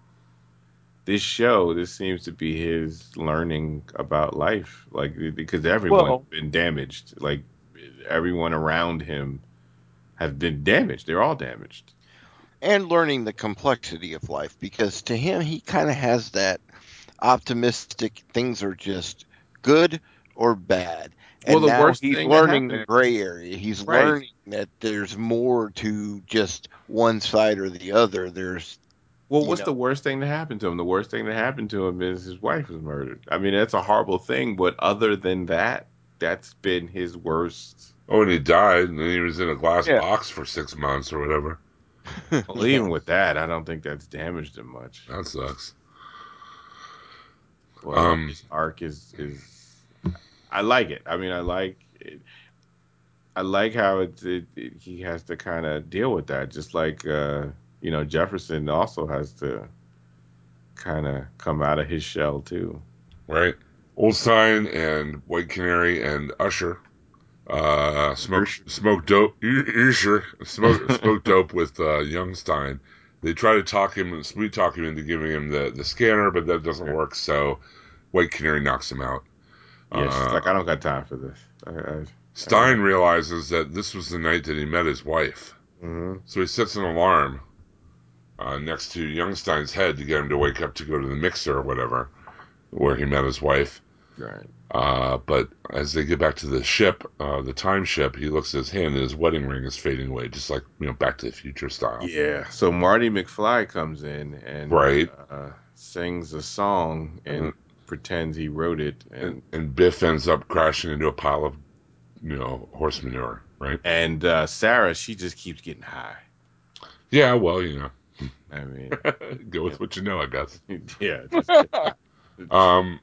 show. This seems to be his learning about life, like, because everyone's been damaged. Like, everyone around him have been damaged. They're all damaged. And learning the complexity of life, because to him, he kind of has that optimistic things are just good or bad. And well, he's learning the gray area. He's learning that there's more to just one side or the other. What's the worst thing that happened to him? The worst thing that happened to him is his wife was murdered. I mean, that's a horrible thing, but other than that, that's been his worst. Oh, and he died, and then he was in a glass box for 6 months or whatever. Well, even with that, I don't think that's damaged him much. That sucks. Well, his arc is... I like it. I mean, I like it. I like how he has to kind of deal with that, just like... you know, Jefferson also has to kind of come out of his shell, too. Right. Old Stein and White Canary and Usher smoke dope with Young Stein. They try to talk him, sweet talk him into giving him the scanner, but that doesn't work, so White Canary knocks him out. Yeah, she's like, I don't got time for this. Stein realizes that this was the night that he met his wife. Mm-hmm. So he sets an alarm next to Youngstein's head to get him to wake up to go to the mixer or whatever, where he met his wife. Right. But as they get back to the ship, the time ship, he looks at his hand and his wedding ring is fading away, just like, you know, Back to the Future style. Yeah. So Marty McFly comes in and sings a song and pretends he wrote it, and Biff ends up crashing into a pile of, you know, horse manure. Right. And Sarah, she just keeps getting high. Yeah. Well, you know. I mean, go with what you know, I guess. Yeah. And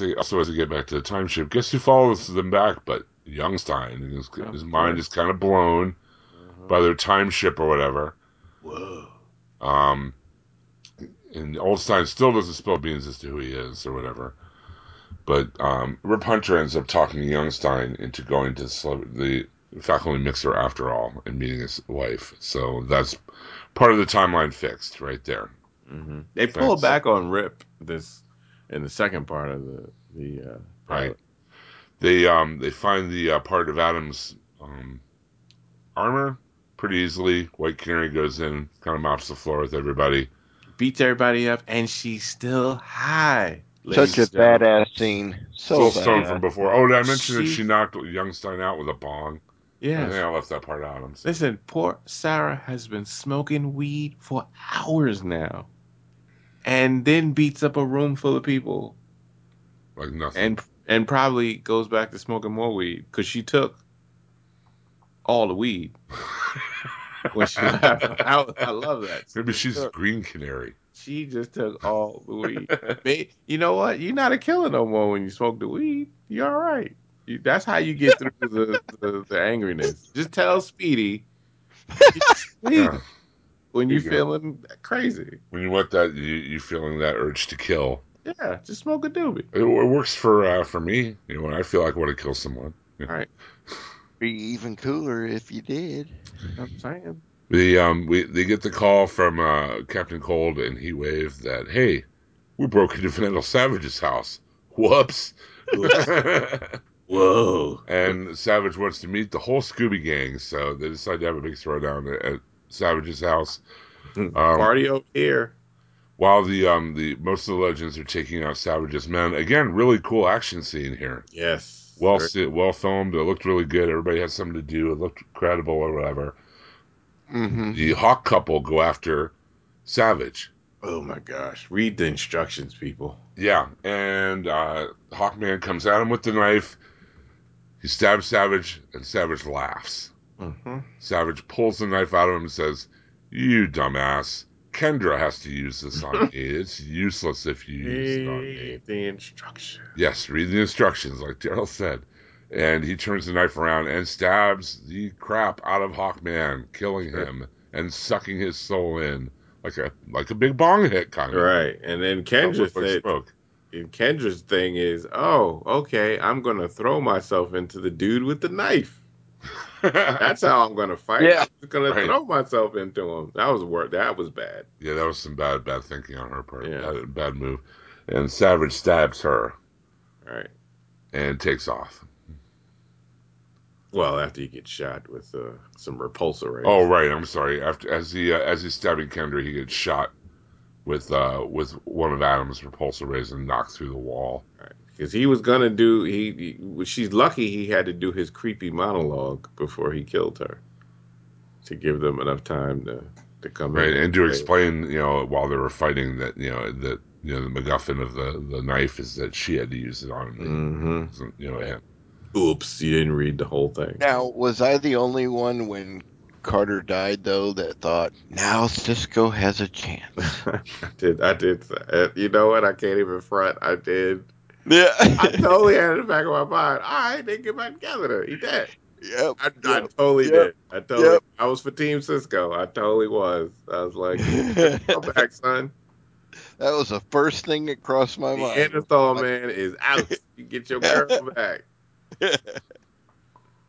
as we get back to the time ship, guess who follows them back? But Youngstein, his mind is kind of blown by their time ship or whatever. Whoa. And Oldstein still doesn't spill beans as to who he is or whatever. But Rip Hunter ends up talking to Youngstein into going to the faculty mixer after all and meeting his wife. So that's part of the timeline fixed right there. Mm-hmm. They pull back on Rip in the second part of the pilot. Right. They find the part of Adam's armor pretty easily. White Canary goes in, kind of mops the floor with everybody, beats everybody up, and she's still high. Such a badass scene. So badass. From before. Oh, did I mention that she knocked Youngstein out with a bong? Yeah, I think I left that part out. Listen, poor Sarah has been smoking weed for hours now, and then beats up a room full of people like nothing, and probably goes back to smoking more weed because she took all the weed when she left. I love that. Maybe she's a Green Canary. She just took all the weed. You know what? You're not a killer no more when you smoke the weed. You're all right. That's how you get through the angriness. Just tell Speedy when you're feeling crazy. When you want that, you're feeling that urge to kill. Yeah, just smoke a doobie. It works for me. You know, when I feel like I want to kill someone. All right. Be even cooler if you did. I'm saying. They get the call from Captain Cold and he waved that, hey, we broke into Vandal Savage's house. Whoops. Whoa. And Savage wants to meet the whole Scooby gang, so they decide to have a big throwdown at Savage's house. Party over here. While the most of the legends are taking out Savage's men. Again, really cool action scene here. Yes. Well filmed. It looked really good. Everybody had something to do. It looked credible or whatever. Mm-hmm. The Hawk couple go after Savage. Oh my gosh. Read the instructions, people. Yeah. And Hawkman comes at him with the knife. He stabs Savage, and Savage laughs. Mm-hmm. Savage pulls the knife out of him and says, you dumbass. Kendra has to use this on me. It's useless if you use it on me. Read the instructions. Yes, read the instructions, like Daryl said. And he turns the knife around and stabs the crap out of Hawkman, killing him and sucking his soul in like a big bong hit kind of. Right. And then Kendra's thing is, oh, okay, I'm going to throw myself into the dude with the knife. That's how I'm going to fight. Yeah. I'm just going to throw myself into him. That was bad. Yeah, that was some bad thinking on her part. Yeah. Bad move. And Savage stabs her. Right. And takes off. Well, after he gets shot with some repulsor rays. Oh, right. I'm sorry. As he's stabbing Kendra, he gets shot with one of Adam's repulsor rays and knocked through the wall. Right. Because he was gonna do. She's lucky he had to do his creepy monologue before he killed her to give them enough time to come right in and to explain. You know, while they were fighting, that the MacGuffin of the knife is that she had to use it on him. Mm-hmm. You know him. Oops, you didn't read the whole thing. Now, was I the only one when Carter died, though, that thought, now Cisco has a chance? I did. You know what? I can't even front. I did. Yeah. I totally had it in the back of my mind. All right, they get back together. He dead. Yep. I totally did. I totally. Yep. I was for Team Cisco. I totally was. I was like, come back, son. That was the first thing that crossed my mind. Neanderthal man is out. You get your girl back.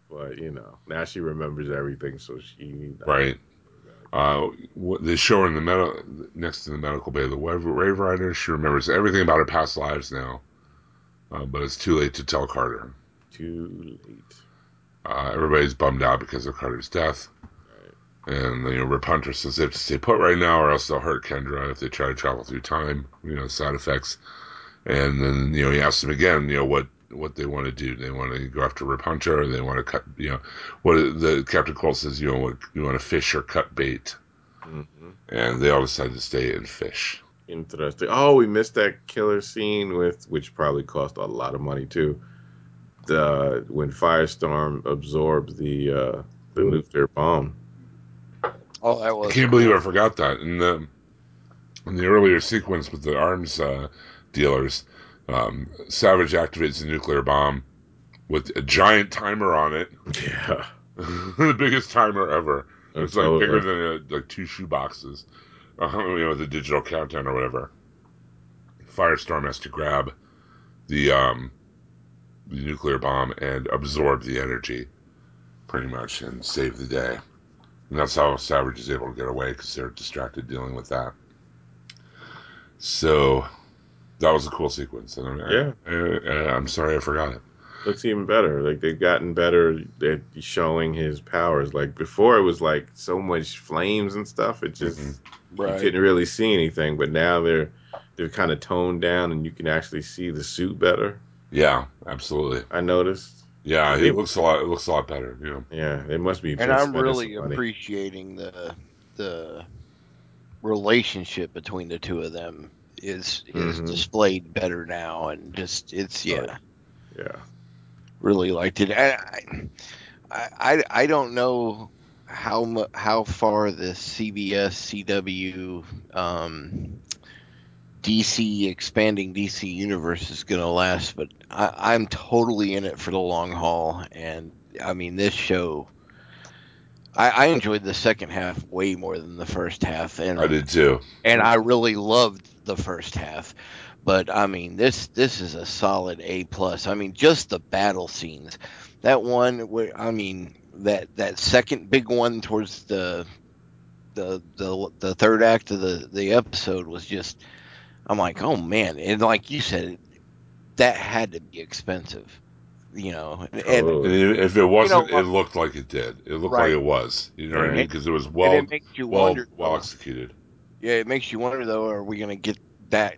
But you know, now she remembers everything, so she needs that. Right. They show her in the next to the medical bay. The Wave Rider. She remembers everything about her past lives now, but it's too late to tell Carter. Too late. Everybody's bummed out because of Carter's death. And Rip Hunter says they have to stay put right now, or else they'll hurt Kendra if they try to travel through time. Side effects. And then he asks them again, what they want to do. They want to go after Rip Hunter, or they want to cut. What the Captain Colt says, you want to fish or cut bait. Mm-hmm. And they all decide to stay and fish. Interesting. Oh, we missed that killer scene which probably cost a lot of money too. When Firestorm absorbs the nuclear bomb. Oh, that was. I can't believe I forgot that. In the earlier sequence with the arms dealers, Savage activates the nuclear bomb with a giant timer on it. Yeah, the biggest timer ever. It's totally bigger than two shoeboxes. The digital countdown or whatever. Firestorm has to grab the nuclear bomb and absorb the energy, pretty much, and save the day. And that's how Savage is able to get away, because they're distracted dealing with that. So, that was a cool sequence. I'm sorry I forgot it. looks even better. Like, they've gotten better at showing his powers. Like, before it was, like, so much flames and stuff. It just, you couldn't really see anything. But now they're kind of toned down, and you can actually see the suit better. Yeah, absolutely. I noticed. Yeah, it looks a lot. It looks a lot better. Yeah, yeah. They must be. And I'm really appreciating the relationship between the two of them is displayed better now, and just really liked it. I don't know how far the CBS CW DC expanding DC universe is going to last, but I'm totally in it for the long haul. And I mean, this show, I enjoyed the second half way more than the first half, and I did too. And I really loved the first half, but I mean, this is a solid A+. I mean, just the battle scenes. That one, where, I mean, that second big one towards the third act of the episode was just. I'm like, oh man, and like you said, that had to be expensive, you know. And if it wasn't, it looked like it did. It looked like it was, you know what I mean? Because it was well executed. Yeah, it makes you wonder though: are we going to get that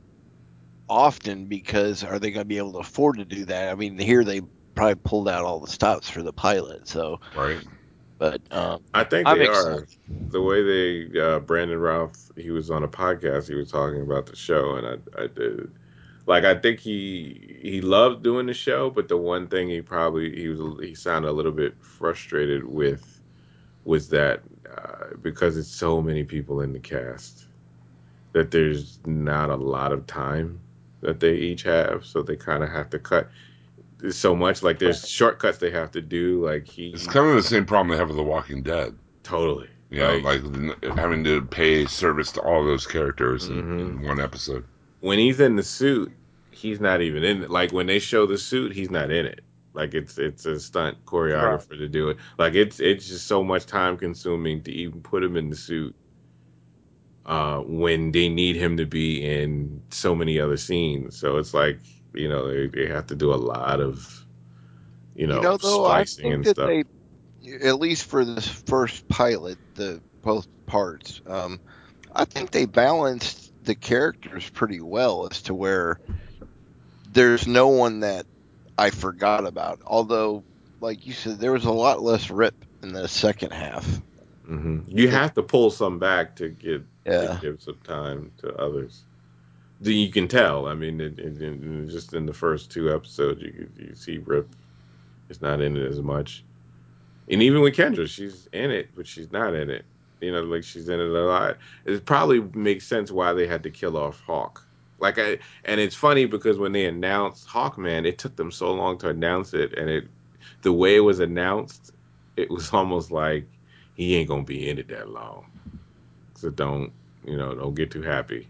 often? Because are they going to be able to afford to do that? I mean, here they probably pulled out all the stops for the pilot, so right. But I think they are. The way they Brandon Routh, he was on a podcast. He was talking about the show, and I did. Like, I think he loved doing the show, but the one thing he sounded a little bit frustrated with was that because it's so many people in the cast that there's not a lot of time that they each have, so they kind of have to cut. So much, like, there's shortcuts they have to do. Like, it's kind of the same problem they have with The Walking Dead. Totally. Yeah, like having to pay service to all those characters in one episode. When he's in the suit, he's not even in it. Like, when they show the suit, he's not in it. Like, it's a stunt choreographer to do it. Like, it's just so much time consuming to even put him in the suit when they need him to be in so many other scenes. So it's like, you know, they have to do a lot of, though, splicing and stuff. They, at least for this first pilot, both parts, I think they balanced the characters pretty well as to where there's no one that I forgot about. Although, like you said, there was a lot less rip in the second half. Mm-hmm. You have to pull some back to give some time to others. You can tell. I mean, just in the first two episodes, you see Rip is not in it as much. And even with Kendra, she's in it, but she's not in it. You know, like, she's in it a lot. It probably makes sense why they had to kill off Hawk. Like, and it's funny because when they announced Hawkman, it took them so long to announce it, and the way it was announced, it was almost like he ain't gonna be in it that long. So don't get too happy.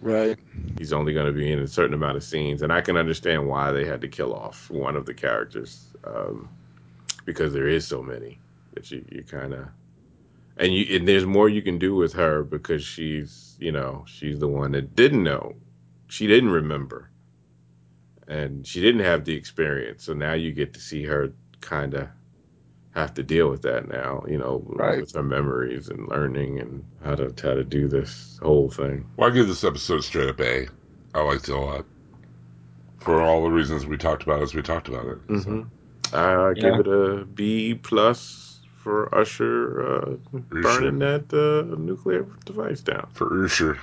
Right. He's only going to be in a certain amount of scenes, and I can understand why they had to kill off one of the characters because there is so many that you kind of and there's more you can do with her because she's the one that didn't know, she didn't remember, and she didn't have the experience. So now you get to see her kind of have to deal with that now, with our memories and learning and how to do this whole thing. Well, I give this episode straight up A. I liked it a lot for all the reasons we talked about as we talked about it. Mm-hmm. So. I gave it a B+ for Usher burning that nuclear device down. For Usher.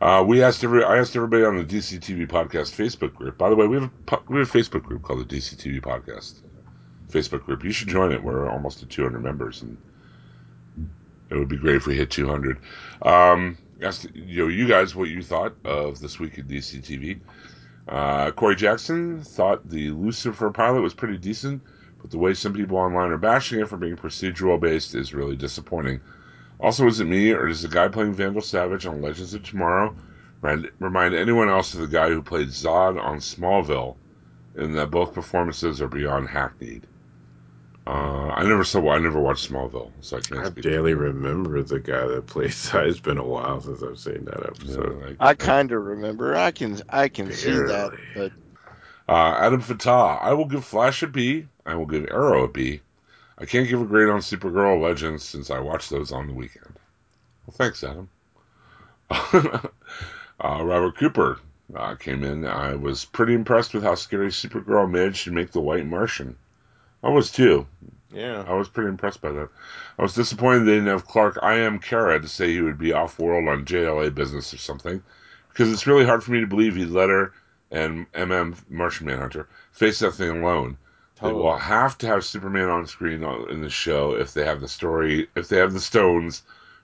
I asked everybody on the DCTV Podcast Facebook group. By the way, we have a Facebook group called the DCTV Podcast. Facebook group. You should join it. We're almost at 200 members, and it would be great if we hit 200. Asked you guys what you thought of This Week in DC TV. Corey Jackson thought the Lucifer pilot was pretty decent, but the way some people online are bashing it for being procedural based is really disappointing. Also, is it me, or does the guy playing Vandal Savage on Legends of Tomorrow remind anyone else of the guy who played Zod on Smallville, and that both performances are beyond hackneyed? I never watched Smallville, so I can't. I barely remember the guy that plays. It's been a while since I've seen that episode. Yeah, I kind of remember. I can see that. But Adam Fatah, I will give Flash a B. I will give Arrow a B. I can't give a grade on Supergirl Legends since I watched those on the weekend. Well, thanks, Adam. Robert Cooper came in. I was pretty impressed with how scary Supergirl managed to make the White Martian. I was too. Yeah. I was pretty impressed by that. I was disappointed they didn't have Clark I Am Kara to say he would be off-world on JLA business or something, because it's really hard for me to believe he'd let her and Martian Manhunter face that thing alone. Totally. They will have to have Superman on screen in the show if they have the story, if they have the stones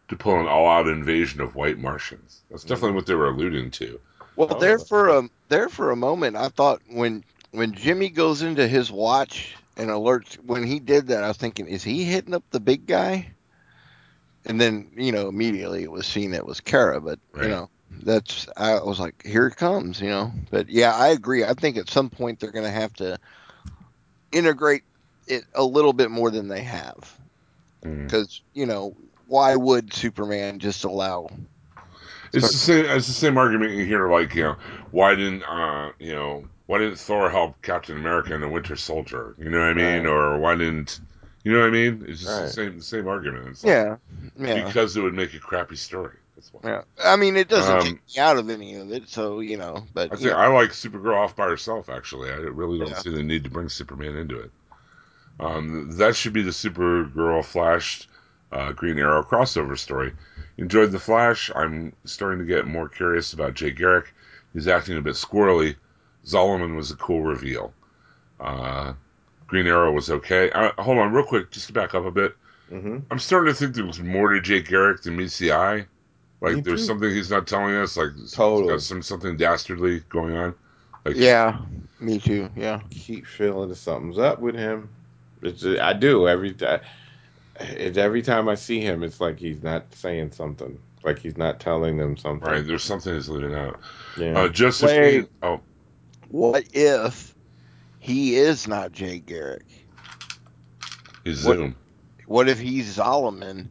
to pull an all-out invasion of White Martians. That's definitely what they were alluding to. Well, there for a moment, I thought when Jimmy goes into his watch and alerts, when he did that, I was thinking, is he hitting up the big guy? And then, you know, immediately it was seen that it was Kara, but right. You know, I was like, here it comes, you know. But yeah, I agree. I think at some point they're going to have to integrate it a little bit more than they have, because you know. Why would Superman just allow? It's the same argument you hear, like, you know, why didn't Thor help Captain America and the Winter Soldier? You know what I mean? Right. Or why didn't, you know what I mean? It's just the same argument. It's like, yeah, because it would make a crappy story. That's why. Yeah, I mean, it doesn't take me out of any of it, so you know. But I like Supergirl off by herself. Actually, I really don't see the need to bring Superman into it. That should be the Supergirl Flash. Green Arrow crossover story. Enjoyed The Flash. I'm starting to get more curious about Jay Garrick. He's acting a bit squirrely. Zolomon was a cool reveal. Green Arrow was okay. Hold on real quick, just to back up a bit. Mm-hmm. I'm starting to think there was more to Jay Garrick than meets the eye. Like, there's something he's not telling us. Like, totally. Got something dastardly going on. Like, yeah, me too. Yeah. Keep feeling that something's up with him. I do every time. Every time I see him, it's like he's not saying something. Like he's not telling them something. Right, there's something that's leading out. Yeah. What if he is not Jay Garrick? He's Zoom. What if he's Zolomon,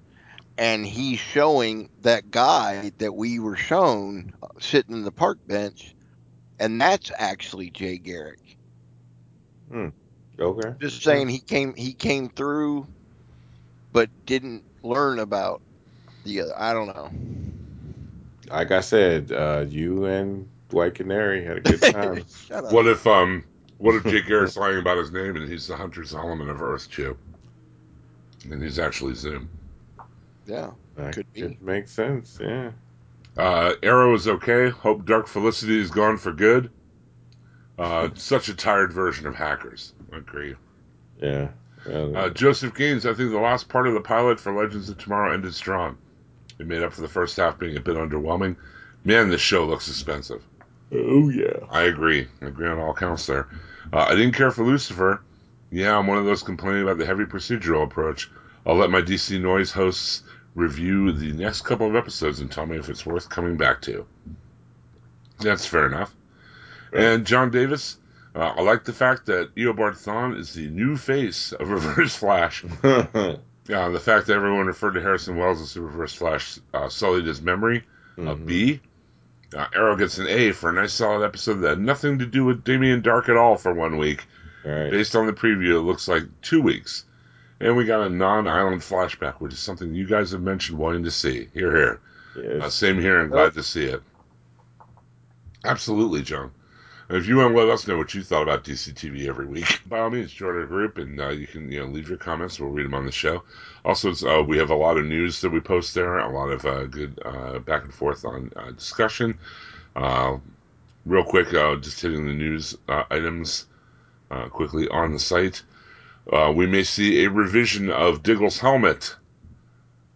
and he's showing that guy that we were shown sitting in the park bench, and that's actually Jay Garrick? Hmm. Okay. Just saying he came through, but didn't learn about the other. I don't know. Like I said, you and Dwight Canary had a good time. Shut up. What if Jay Garrick's lying about his name and he's the Hunter Zolomon of Earth Two, and he's actually Zoom? Yeah, that could make sense. Yeah. Arrow is okay. Hope Dark Felicity is gone for good. Such a tired version of Hackers. I agree. Yeah. Joseph Gaines, I think the last part of the pilot for Legends of Tomorrow ended strong. It made up for the first half being a bit underwhelming. Man, this show looks expensive. Oh, yeah. I agree. I agree on all counts there. I didn't care for Lucifer. Yeah, I'm one of those complaining about the heavy procedural approach. I'll let my DC Noise hosts review the next couple of episodes and tell me if it's worth coming back to. That's fair enough. Right. And John Davis... I like the fact that Eobard Thawne is the new face of Reverse Flash. The fact that everyone referred to Harrison Wells as the Reverse Flash sullied his memory. Mm-hmm. A B. Arrow gets an A for a nice solid episode that had nothing to do with Damian Dark at all for 1 week. Right. Based on the preview, it looks like 2 weeks. And we got a non-island flashback, which is something you guys have mentioned wanting to see. Hear, hear. Yes. Same here, and glad to see it. Absolutely, John. If you want to let us know what you thought about DCTV every week, by all means, join our group, and you can leave your comments. We'll read them on the show. Also, we have a lot of news that we post there, a lot of good back and forth on discussion. Real quick, just hitting the news items quickly on the site. We may see a revision of Diggle's helmet.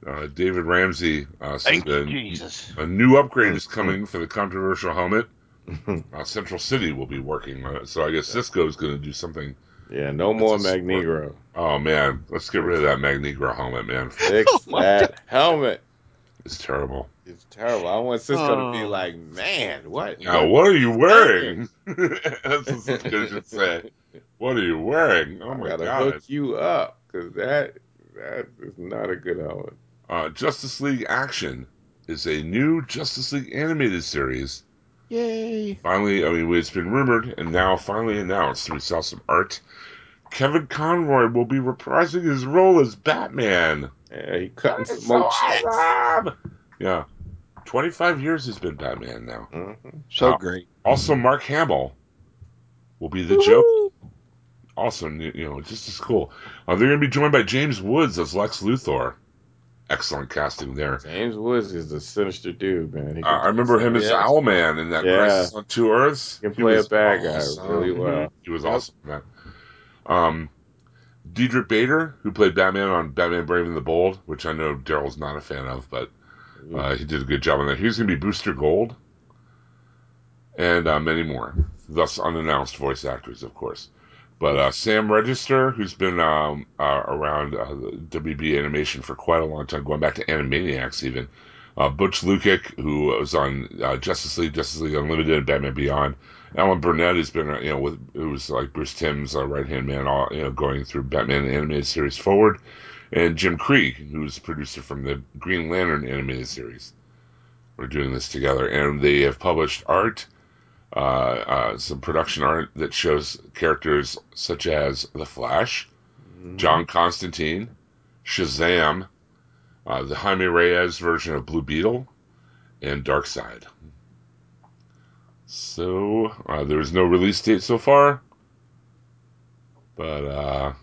David Ramsey said a new upgrade is coming for the controversial helmet. Central City will be working on it, so I guess Cisco's going to do something. Yeah, no more Magnegro. Oh man, let's get rid of that Magnegro helmet, man. Fix that helmet. It's terrible. It's terrible. I want Cisco to be like, man, what? Now, what are you wearing? That's what Cisco should say. What are you wearing? Oh my God! I gotta hook you up, because that is not a good helmet. Justice League Action is a new Justice League animated series. Yay. Finally, I mean, it's been rumored and now finally announced. We saw some art. Kevin Conroy will be reprising his role as Batman. Hey, cutting some more checks. Yeah. 25 years he's been Batman now. Mm-hmm. So great. Also, Mark Hamill will be the Joker. Also, you know, just as cool. They're going to be joined by James Woods as Lex Luthor. Excellent casting there. James Woods is a sinister dude, man. I remember him as Owlman in that Crisis on Two Earths. He can play a bad guy really well. He was awesome, man. Diedrich Bader, who played Batman on Batman Brave and the Bold, which I know Daryl's not a fan of, but he did a good job on that. He's going to be Booster Gold, and many more. Thus, unannounced voice actors, of course. But Sam Register, who's been around WB Animation for quite a long time, going back to Animaniacs even. Butch Lukic, who was on Justice League Unlimited and Batman Beyond. Alan Burnett has been, you know, who was like Bruce Timm's right-hand man, all, you know, going through Batman animated series forward. And Jim Krieg, who's producer from the Green Lantern animated series. We're doing this together. And they have published art, some production art that shows characters such as The Flash, John Constantine, Shazam, the Jaime Reyes version of Blue Beetle, and Darkseid. So, there is no release date so far, but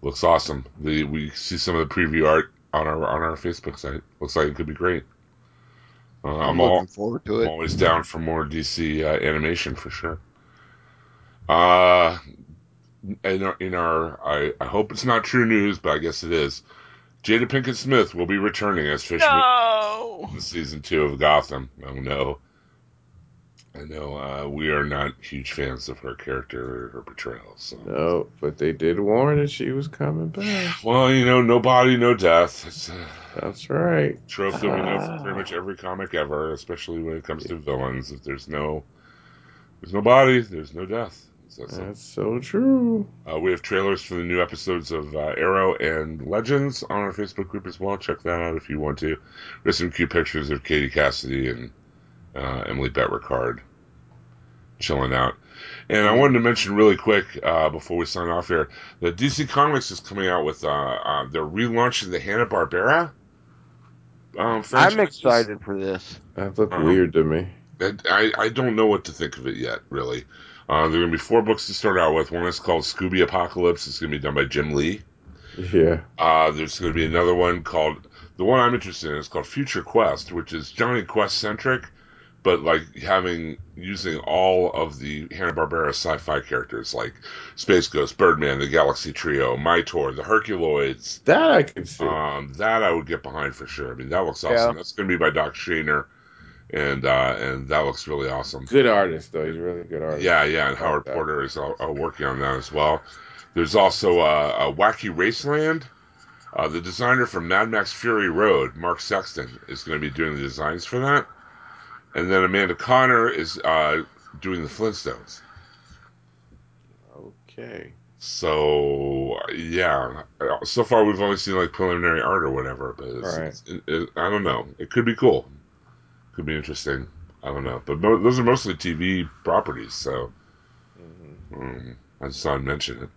looks awesome. We see some of the preview art on our Facebook site. Looks like it could be great. I'm looking forward to it. I'm always down for more DC animation for sure. I hope it's not true news, but I guess it is. Jada Pinkett Smith will be returning as Fish in season 2 of Gotham. Oh no. I know we are not huge fans of her character or her portrayal. So. No, but they did warn that she was coming back. Well, you know, no body, no death. That's right. Trope that we know from pretty much every comic ever, especially when it comes to villains. If there's no body, there's no death. That's so true. We have trailers for the new episodes of Arrow and Legends on our Facebook group as well. Check that out if you want to. There's some cute pictures of Katie Cassidy and Emily Bett-Ricard chilling out. And I wanted to mention really quick before we sign off here that DC Comics is coming out with they're relaunching the Hanna-Barbera franchise. I'm excited for this. That looked weird to me. I don't know what to think of it yet, really. There are going to be 4 books to start out with. One is called Scooby Apocalypse. It's going to be done by Jim Lee. Yeah. There's going to be another one called... The one I'm interested in is called Future Quest, which is Johnny Quest-centric, but like using all of the Hanna-Barbera sci-fi characters like Space Ghost, Birdman, the Galaxy Trio, Mytor, the Herculoids. That I can see. That I would get behind for sure. I mean, that looks awesome. Yeah. That's going to be by Doc Shaner. And that looks really awesome. Good artist, though. He's a really good artist. Yeah, and Howard Porter is working on that as well. There's also a Wacky Raceland. The designer from Mad Max Fury Road, Mark Sexton, is going to be doing the designs for that. And then Amanda Connor is doing the Flintstones. Okay. So, yeah. So far, we've only seen, like, preliminary art or whatever. But I don't know. It could be cool. Could be interesting. I don't know. But those are mostly TV properties, so I just thought I'd mention it.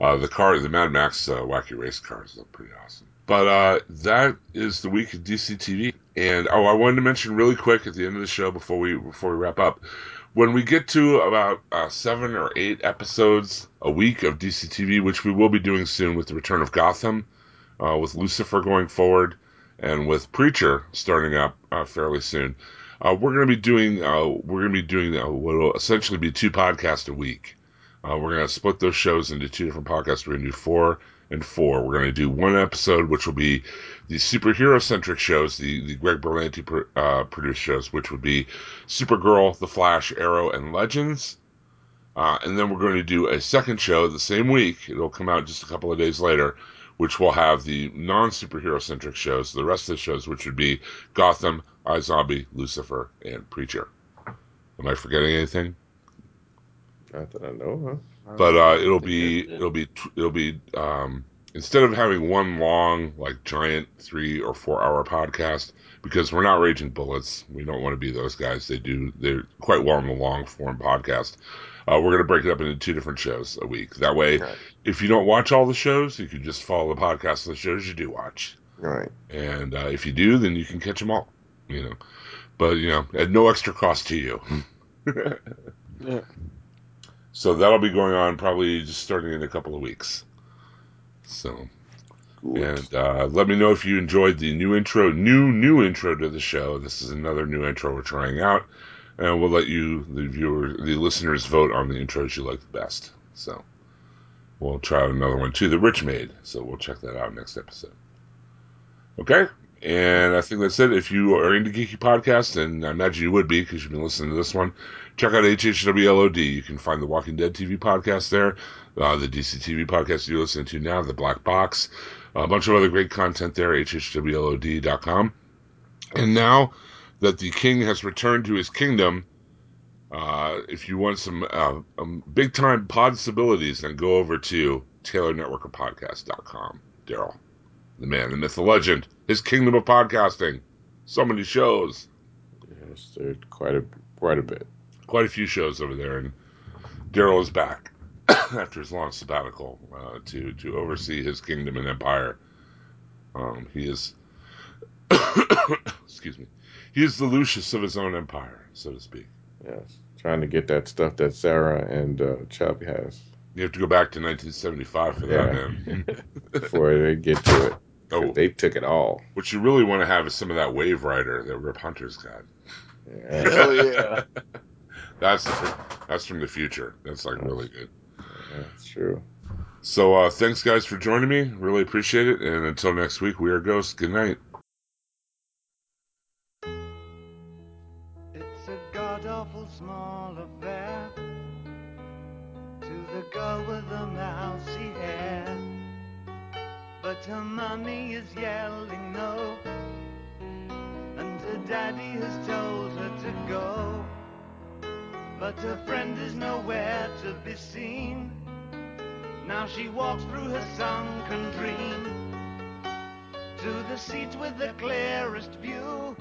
The Mad Max Wacky Race cars look pretty awesome. But that is the week of DC TV. And, I wanted to mention really quick at the end of the show before we wrap up, when we get to about 7 or 8 episodes a week of DC TV, which we will be doing soon with the return of Gotham, with Lucifer going forward, and with Preacher starting up fairly soon, we're going to be doing what will essentially be 2 podcasts a week. We're going to split those shows into 2 different podcasts. We're going to do 4 and 4. We're going to do 1 episode, which will be the superhero-centric shows, the Greg Berlanti produced shows, which would be Supergirl, The Flash, Arrow, and Legends. And then we're going to do a second show the same week. It'll come out just a couple of days later, which will have the non-superhero-centric shows, the rest of the shows, which would be Gotham, iZombie, Lucifer, and Preacher. Am I forgetting anything? Not that I know, huh? But it'll be instead of having one long, like, giant 3 or 4 hour podcast, because we're not Raging Bullets. We don't want to be those guys. They're quite well in the long form podcast. We're going to break it up into 2 different shows a week. That way, right, if you don't watch all the shows, you can just follow the podcast of the shows you do watch. Right. And if you do, then you can catch them all, you know. But, you know, at no extra cost to you. Yeah. So that'll be going on probably just starting in a couple of weeks. So, cool. And let me know if you enjoyed the new intro, new intro to the show. This is another new intro we're trying out. And we'll let you, the listeners, vote on the intros you like the best. So we'll try out another one too, The Rich Maid. So we'll check that out next episode. Okay? And I think that's it. If you are into geeky podcasts, and I imagine you would be because you've been listening to this one, check out HHWLOD. You can find the Walking Dead TV podcast there, the DC TV podcast you're listening to now, The Black Box, a bunch of other great content there, HHWLOD.com. And now that the king has returned to his kingdom, if you want some big-time podstabilities, then go over to TaylorNetworkOfPodcast.com. Daryl, the man, the myth, the legend, his kingdom of podcasting. So many shows. Yes, there's quite a bit. Quite a few shows over there, and Daryl is back after his long sabbatical to oversee his kingdom and empire. He is, excuse me, he is the Lucius of his own empire, so to speak. Yes, trying to get that stuff that Sarah and Chubb has. You have to go back to 1975 for that, man. Before they get to it. Oh, they took it all. What you really want to have is some of that Wave Rider that Rip Hunter's got. Yeah. Hell yeah. That's from the future. That's like really good. Yeah, that's true. So thanks, guys, for joining me. Really appreciate it. And until next week, we are Ghosts. Good night. It's a god-awful small affair to the girl with the mousy hair. But her mommy is yelling no, and her daddy has told her to go. But her friend is nowhere to be seen. Now she walks through her sunken dream to the seat with the clearest view,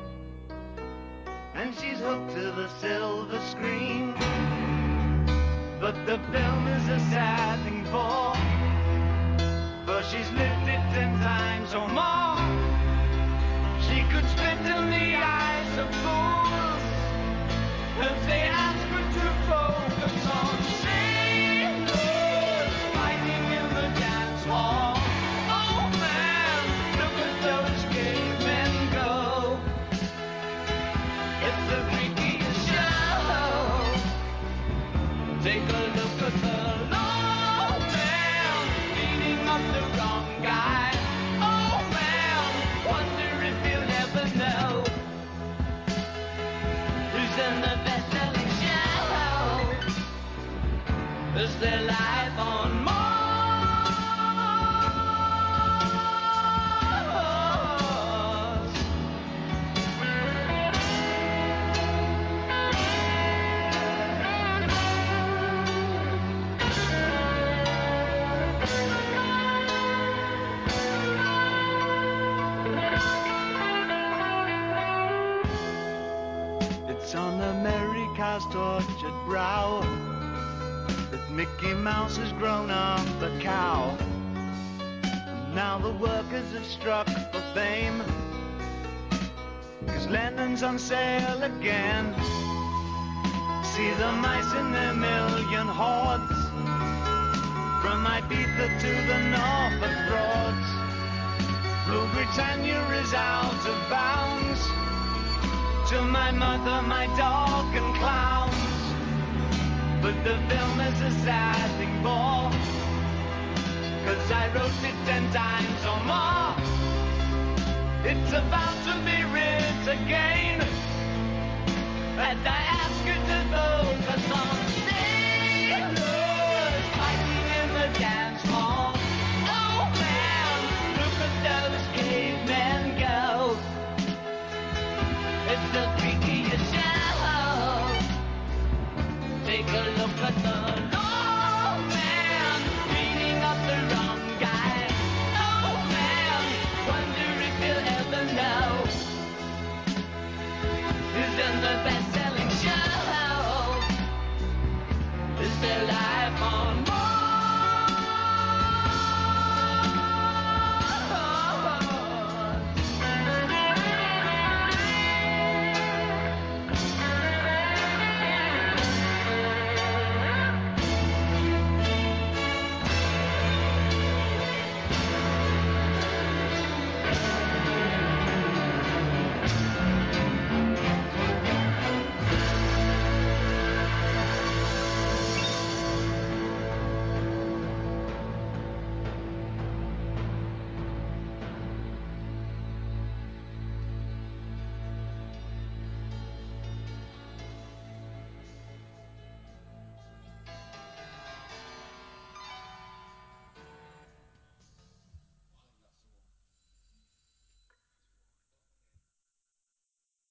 and she's hooked to the silver screen. But the film is a sad thing for she's lived it 10 times or more. She could spit in the eyes of fools if they asked her to focus on sailors fighting in the dance hall. Oh man, look at those gay men go. It's the freakiest show. Take a look at her. Oh man, beating up the wrong guy. Oh man, wonder if you'll ever know who's in the best-selling show. Is their life on Mars? It's on America's tortured brow that Mickey Mouse has grown up a cow. And now the workers have struck for fame, 'cause Lennon's on sale again. See the mice in their million hordes, from Ibiza to the Norfolk Broads. Blue Britannia is out of bounds to my mother, my dog, and clowns. But the film is a sad thing for, 'cause I wrote it 10 times or more. It's about to be writ again, and I ask you to focus on sailors fighting in the dance hall. Oh man, look at those cavemen go. It's the freakiest show. Take a look at the old man beating up the wrong guy. their lives.